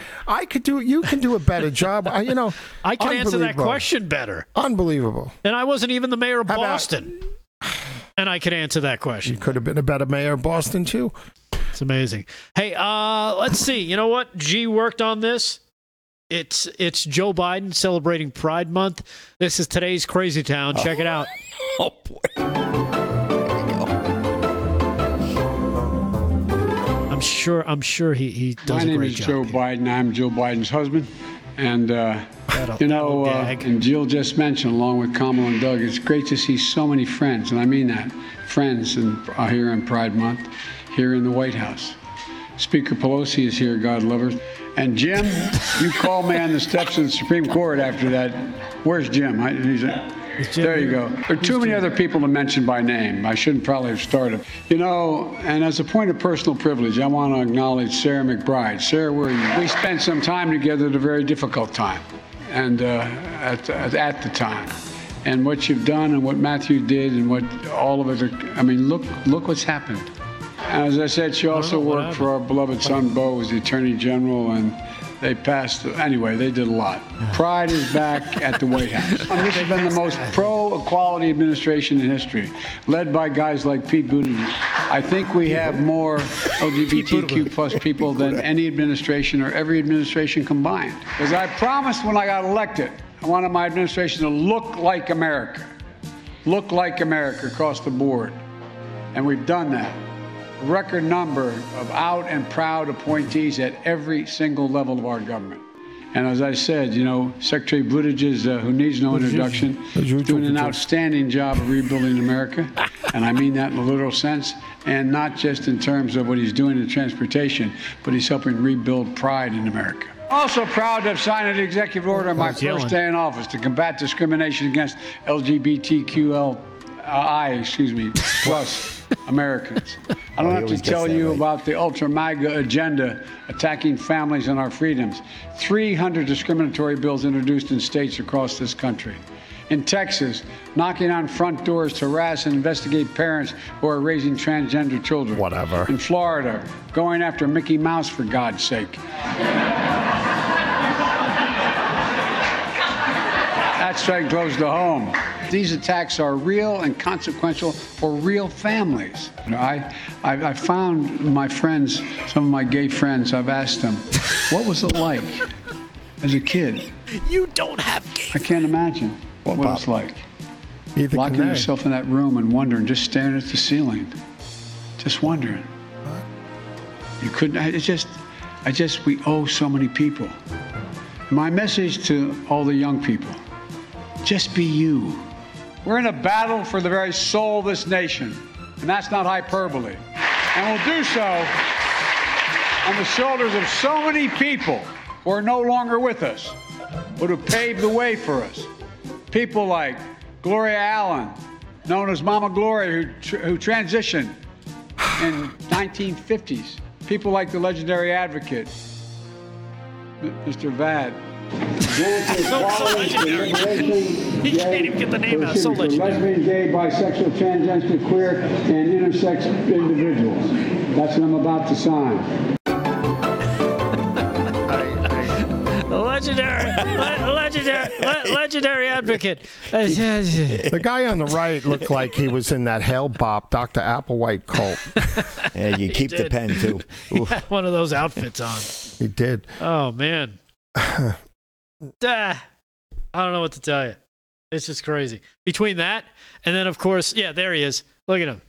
You can do a better job. You know, I can answer that question better. Unbelievable. And I wasn't even the mayor of Boston. And I could answer that question. You could have been a better mayor of Boston, too. It's amazing. Hey, let's see. You know what? G worked on this. It's Joe Biden celebrating Pride Month. This is today's Crazy Town. Check it out. Oh, boy. There you go. I'm sure he does a great job. My name is Joe Biden. I'm Jill Biden's husband. And, you know, and Jill just mentioned, along with Kamala and Doug, it's great to see so many friends, and I mean that, friends here in Pride Month, here in the White House. Speaker Pelosi is here, God love her. And Jim, you call me on the steps of the Supreme Court after that. Where's Jim? There you go. There are too many other people to mention by name. I shouldn't probably have started. You know, and as a point of personal privilege, I want to acknowledge Sarah McBride. Sarah, we spent some time together at a very difficult time, and at the time. And what you've done and what Matthew did and what all of us are, I mean, look what's happened. As I said, she also worked for our beloved son, Beau, as the Attorney General, and they passed. Anyway, they did a lot. Pride is back at the White House. This has been the most pro-equality administration in history, led by guys like Pete Buttigieg. I think we have more LGBTQ plus people than any administration or every administration combined. Because I promised when I got elected, I wanted my administration to look like America across the board. And we've done that. Record number of out and proud appointees at every single level of our government. And as I said, you know, Secretary Buttigieg, who needs no introduction, doing an outstanding job of rebuilding America, and I mean that in a literal sense, and not just in terms of what he's doing in transportation, but he's helping rebuild pride in America. Also proud to have signed an executive order on my first day in office to combat discrimination against plus Americans. I don't have to tell you about the ultra-MAGA agenda attacking families and our freedoms. 300 discriminatory bills introduced in states across this country. In Texas, knocking on front doors to harass and investigate parents who are raising transgender children. Whatever. In Florida, going after Mickey Mouse, for God's sake. That strike close to home. These attacks are real and consequential for real families. You know, I found my friends, some of my gay friends, I've asked them, what was it like as a kid? You don't have gay. I can't imagine what it's like. Locking yourself in that room and wondering, just staring at the ceiling. Just wondering. You couldn't, we owe so many people. My message to all the young people, just be you. We're in a battle for the very soul of this nation, and that's not hyperbole. And we'll do so on the shoulders of so many people who are no longer with us, but who paved the way for us. People like Gloria Allen, known as Mama Gloria, who transitioned in 1950s. People like the legendary advocate, Mr. Vad. So legendary. He can't even get the name out. So legendary. Lesbian, gay, bisexual, transgender, queer, and intersex individuals. That's what I'm about to sign. Legendary advocate. The guy on the right looked like he was in that Hale Bop Dr. Applewhite cult. Yeah, you keep the pen, too. He had one of those outfits on. He did. Oh, man. I don't know what to tell you. It's just crazy. Between that and then, of course, yeah, there he is. Look at him.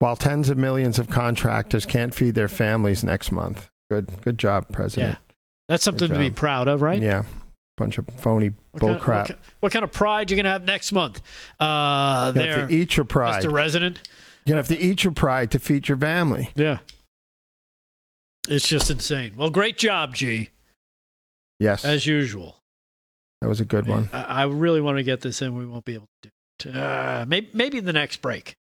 While tens of millions of contractors can't feed their families next month. Good job, President. Yeah. That's something to be proud of, right? Yeah. Bunch of phony bullcrap. What kind of pride you're going to have next month? You're going to eat your pride. Mr. Resident. You're going to have to eat your pride to feed your family. Yeah. It's just insane. Well, great job, G. Yes. As usual. That was a good one. I really want to get this in. We won't be able to do it. Maybe the next break.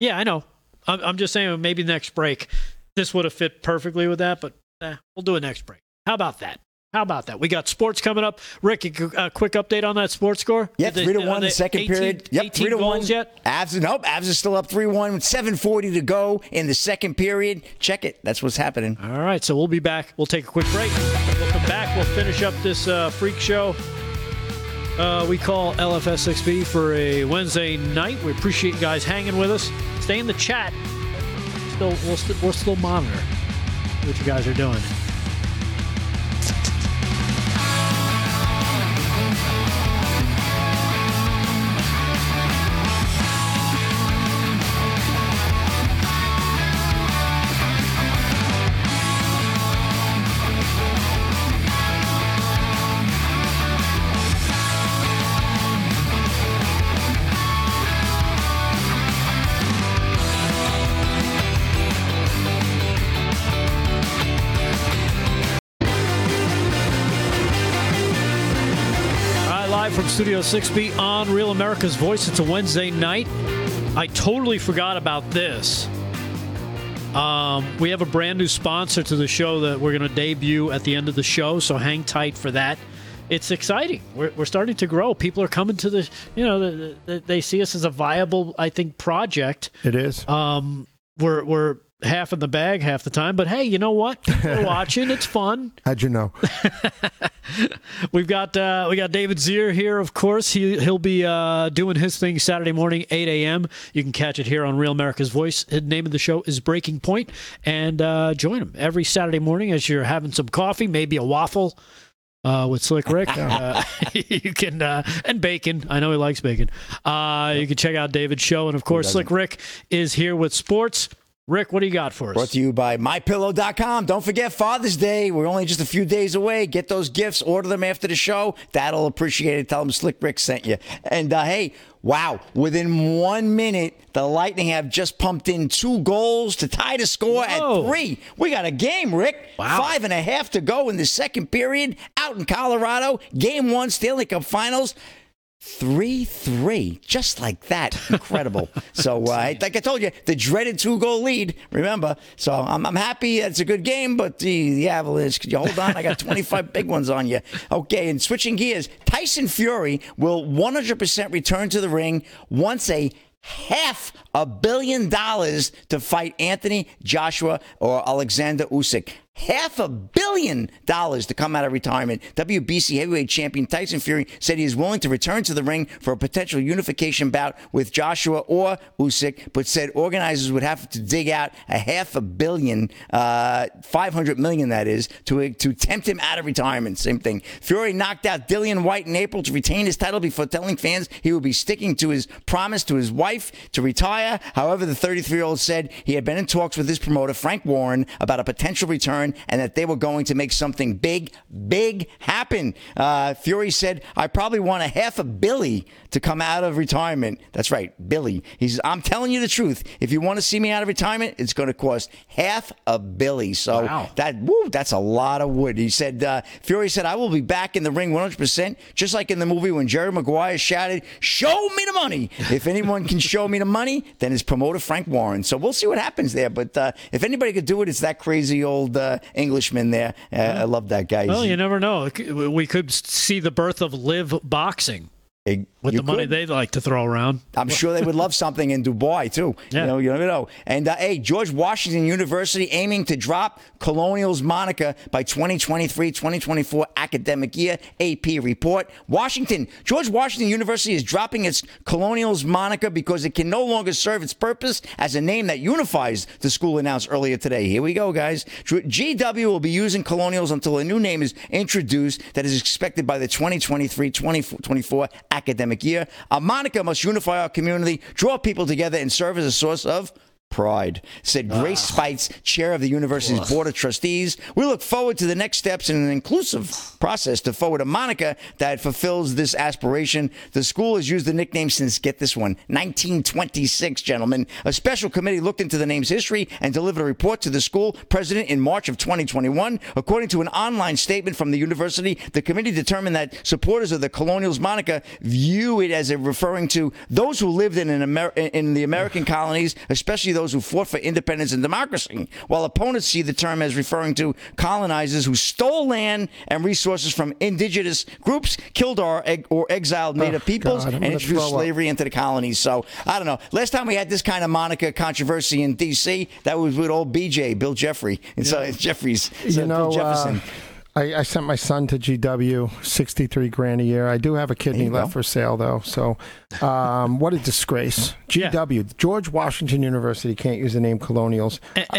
Yeah, I know. I'm just saying maybe next break. This would have fit perfectly with that, but we'll do it next break. How about that? We got sports coming up. Rick, a quick update on that sports score? Yeah, 3-1 second period. Yep, 3-1 yet. Avs is still up 3-1 with 7:40 to go in the second period. Check it. That's what's happening. All right, so we'll be back. We'll take a quick break. We'll come back. We'll finish up this freak show we call LFS6B for a Wednesday night. We appreciate you guys hanging with us. Stay in the chat. We'll still monitor what you guys are doing. Studio 6B on Real America's Voice. It's a Wednesday night. I totally forgot about this. We have a brand new sponsor to the show that we're going to debut at the end of the show, so hang tight for that. It's exciting. We're starting to grow. People are coming to the, they see us as a viable, I think, project. It is. We're half in the bag half the time, but hey, you know what? We're watching. It's fun. How'd you know? We got David Zier here, of course. He'll be doing his thing Saturday morning, 8 a.m. You can catch it here on Real America's Voice. The name of the show is Breaking Point, and join him every Saturday morning as you're having some coffee, maybe a waffle with Slick Rick. You can and bacon. I know he likes bacon. Yep. You can check out David's show, and of course, Slick Rick is here with sports. Rick, what do you got for us? Brought to you by MyPillow.com. Don't forget Father's Day. We're only just a few days away. Get those gifts. Order them after the show. Dad'll appreciate it. Tell them Slick Rick sent you. And, hey, wow, within 1 minute, the Lightning have just pumped in 2 goals to tie the score at 3. We got a game, Rick. Wow. 5.5 to go in the second period out in Colorado. Game 1, Stanley Cup Finals. 3-3, just like that. Incredible. So, like I told you, the dreaded 2-goal lead, remember. So I'm happy. It's a good game, but the Avalanche, could you hold on? I got 25 big ones on you. Okay, and switching gears, Tyson Fury will 100% return to the ring once a $500 million to fight Anthony Joshua or Alexander Usyk. $500 million to come out of retirement. WBC heavyweight champion Tyson Fury said he is willing to return to the ring for a potential unification bout with Joshua or Usyk, but said organizers would have to dig out $500 million, $500 million that is, to tempt him out of retirement. Same thing. Fury knocked out Dillian White in April to retain his title before telling fans he would be sticking to his promise to his wife to retire. However, the 33-year-old said he had been in talks with his promoter, Frank Warren, about a potential return yarn and that they were going to make something big, big happen. Fury said, I probably want a half a Billy to come out of retirement. That's right, Billy. He says, I'm telling you the truth. If you want to see me out of retirement, it's going to cost half a Billy. So wow. That's a lot of wood. He said, Fury said, I will be back in the ring 100%, just like in the movie when Jerry Maguire shouted, show me the money. If anyone can show me the money, then his promoter, Frank Warren. So we'll see what happens there. But if anybody could do it, it's that crazy old Englishman there. I love that guy. Well, you never know. We could see the birth of live boxing. Money they like to throw around. I'm sure they would love something in Dubai, too. Yeah. You never know. And, hey, George Washington University aiming to drop Colonial's moniker by 2023-2024 academic year, AP report. George Washington University is dropping its Colonial's moniker because it can no longer serve its purpose as a name that unifies, the school announced earlier today. Here we go, guys. GW will be using Colonials until a new name is introduced that is expected by the 2023-2024 academic year. A moniker must unify our community, draw people together, and serve as a source of pride, said Grace Spites, chair of the university's board of trustees. We look forward to the next steps in an inclusive process to forward a moniker that fulfills this aspiration. The school has used the nickname since, get this one, 1926, gentlemen. A special committee looked into the name's history and delivered a report to the school president in March of 2021. According to an online statement from the university, the committee determined that supporters of the Colonials moniker view it as referring to those who lived in the American colonies, especially those who fought for independence and democracy, while opponents see the term as referring to colonizers who stole land and resources from indigenous groups, killed or exiled Native peoples, and introduced slavery into the colonies. So, I don't know. Last time we had this kind of moniker controversy in D.C., that was with old BJ, Bill Jeffrey. And so it's Jeffries. So Bill Jefferson. I sent my son to GW, $63,000 a year. I do have a kidney left for sale, though. So, what a disgrace! GW, George Washington University can't use the name Colonials.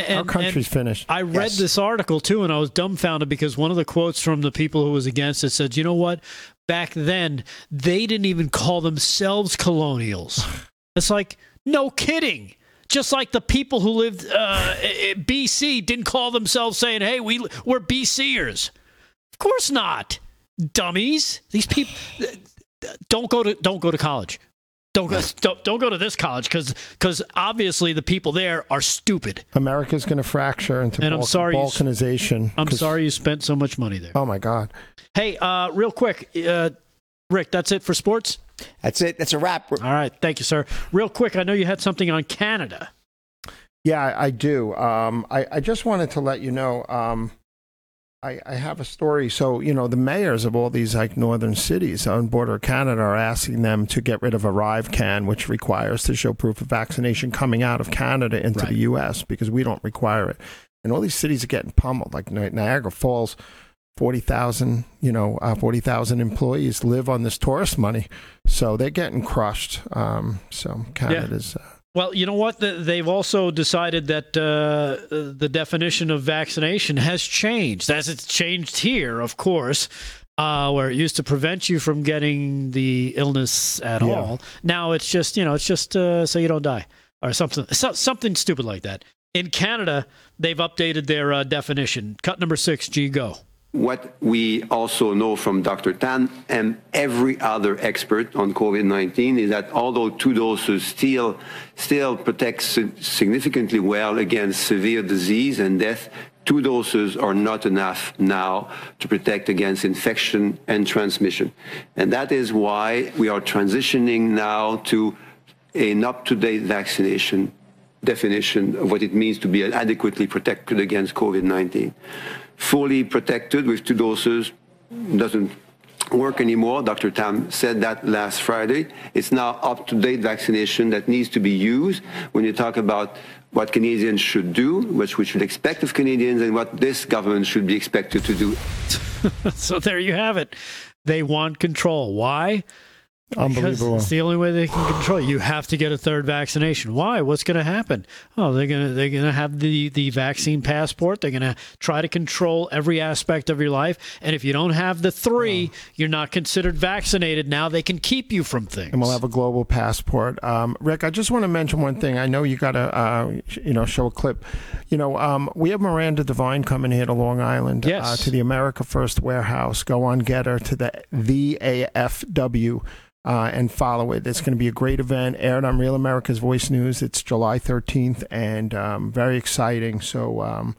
Our country's finished. I read this article too, and I was dumbfounded because one of the quotes from the people who was against it said, "You know what? Back then, they didn't even call themselves Colonials." It's like, no kidding. Just like the people who lived in B.C. didn't call themselves saying, "Hey, we're B.C.ers." Of course not, dummies. These people don't go to college. Don't go to this college because obviously the people there are stupid. America's going to fracture into balkanization. I'm sorry you spent so much money there. Oh my God. Hey, real quick, Rick, that's it for sports? That's it. That's a wrap. All right. Thank you, sir. Real quick, I know you had something on Canada. Yeah, I do. I just wanted to let you know. I have a story. So, the mayors of all these northern cities on border Canada are asking them to get rid of Arrive Can, which requires to show proof of vaccination coming out of Canada into the U.S. because we don't require it. And all these cities are getting pummeled, like Niagara Falls. 40,000 employees live on this tourist money. So they're getting crushed. So Canada's... Well, you know what? They've also decided that the definition of vaccination has changed, as it's changed here, of course, where it used to prevent you from getting the illness at all. Now it's just, so you don't die or something. Something stupid like that. In Canada, they've updated their definition. Cut number 6, G, go. What we also know from Dr. Tan and every other expert on COVID-19 is that although 2 doses still protects significantly well against severe disease and death, 2 doses are not enough now to protect against infection and transmission. And that is why we are transitioning now to an up-to-date vaccination definition of what it means to be adequately protected against COVID-19. Fully protected with 2 doses doesn't work anymore. Dr. Tam said that last Friday. It's now up-to-date vaccination that needs to be used when you talk about what Canadians should do, what we should expect of Canadians, and what this government should be expected to do. So there you have it. They want control. Why? Unbelievable. Because it's the only way they can control it. You have to get a third vaccination. Why? What's going to happen? Oh, they're gonna have the vaccine passport. They're going to try to control every aspect of your life. And if you don't have the three, you're not considered vaccinated. Now they can keep you from things. And we'll have a global passport. Rick, I just want to mention one thing. I know you got to show a clip. We have Miranda Devine coming here to Long Island, yes, to the America First Warehouse. Go on Getter to the VAFW. And follow it. It's going to be a great event, aired on Real America's Voice News. It's July 13th, and very exciting. So,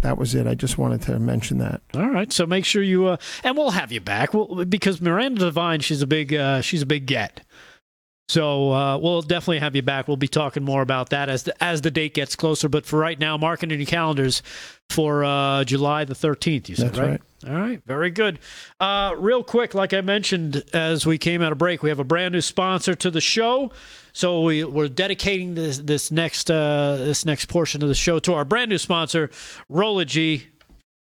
that was it. I just wanted to mention that. All right. So make sure you and we'll have you back. Because Miranda Devine, she's a big get. So we'll definitely have you back. We'll be talking more about that as the date gets closer. But for right now, mark it in your calendars for July the 13th. You said that's right? All right. Very good. Real quick, like I mentioned, as we came out of break, we have a brand new sponsor to the show. So we're dedicating this next portion of the show to our brand new sponsor, Rology.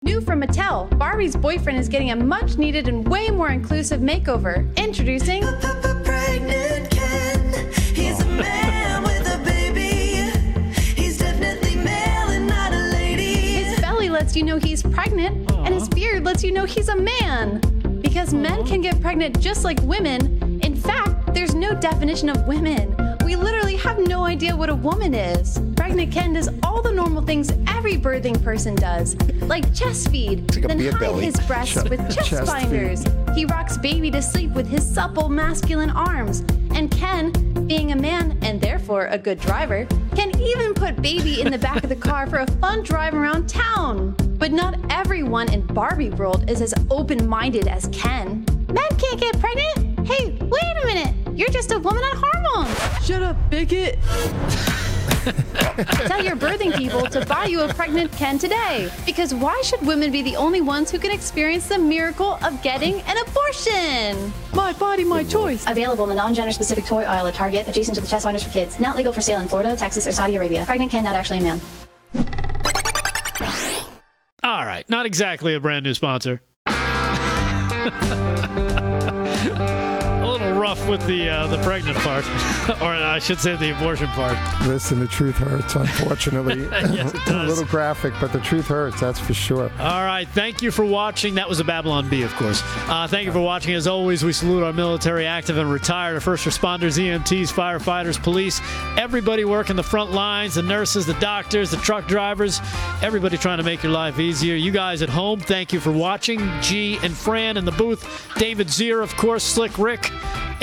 New from Mattel, Barbie's boyfriend is getting a much needed and way more inclusive makeover. Introducing the Pregnant Ken. He's a man with a baby. He's definitely male and not a lady. His belly lets you know he's pregnant. And his beard lets you know he's a man. Because men can get pregnant just like women. In fact, there's no definition of women. We literally have no idea what a woman is. Pregnant Ken does all the normal things every birthing person does, like chest feed, then hide his breasts with chest binders. He rocks baby to sleep with his supple masculine arms. And Ken, being a man and therefore a good driver, can even put baby in the back of the car for a fun drive around town. But not everyone in Barbie world is as open-minded as Ken. Men can't get pregnant? Hey, wait a minute. You're just a woman on hormones. Shut up, bigot. Tell your birthing people to buy you a Pregnant Ken today. Because why should women be the only ones who can experience the miracle of getting an abortion? My body, my choice. Available in the non-gender specific toy aisle at Target, adjacent to the chest binders for kids. Not legal for sale in Florida, Texas, or Saudi Arabia. Pregnant Ken, not actually a man. All right, not exactly a brand new sponsor. Rough with the pregnant part, or I should say the abortion part. Listen, the truth hurts, unfortunately. Yes, it does. A little graphic, but the truth hurts, that's for sure. All right, thank you for watching. That was a Babylon Bee, of course. Thank you for watching. As always, we salute our military, active and retired, our first responders, EMTs, firefighters, police, everybody working the front lines, the nurses, the doctors, the truck drivers, everybody trying to make your life easier. You guys at home, thank you for watching. G and Fran in the booth, David Zier, of course, Slick Rick,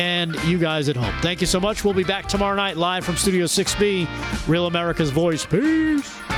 and you guys at home. Thank you so much. We'll be back tomorrow night live from Studio 6B. Real America's Voice. Peace.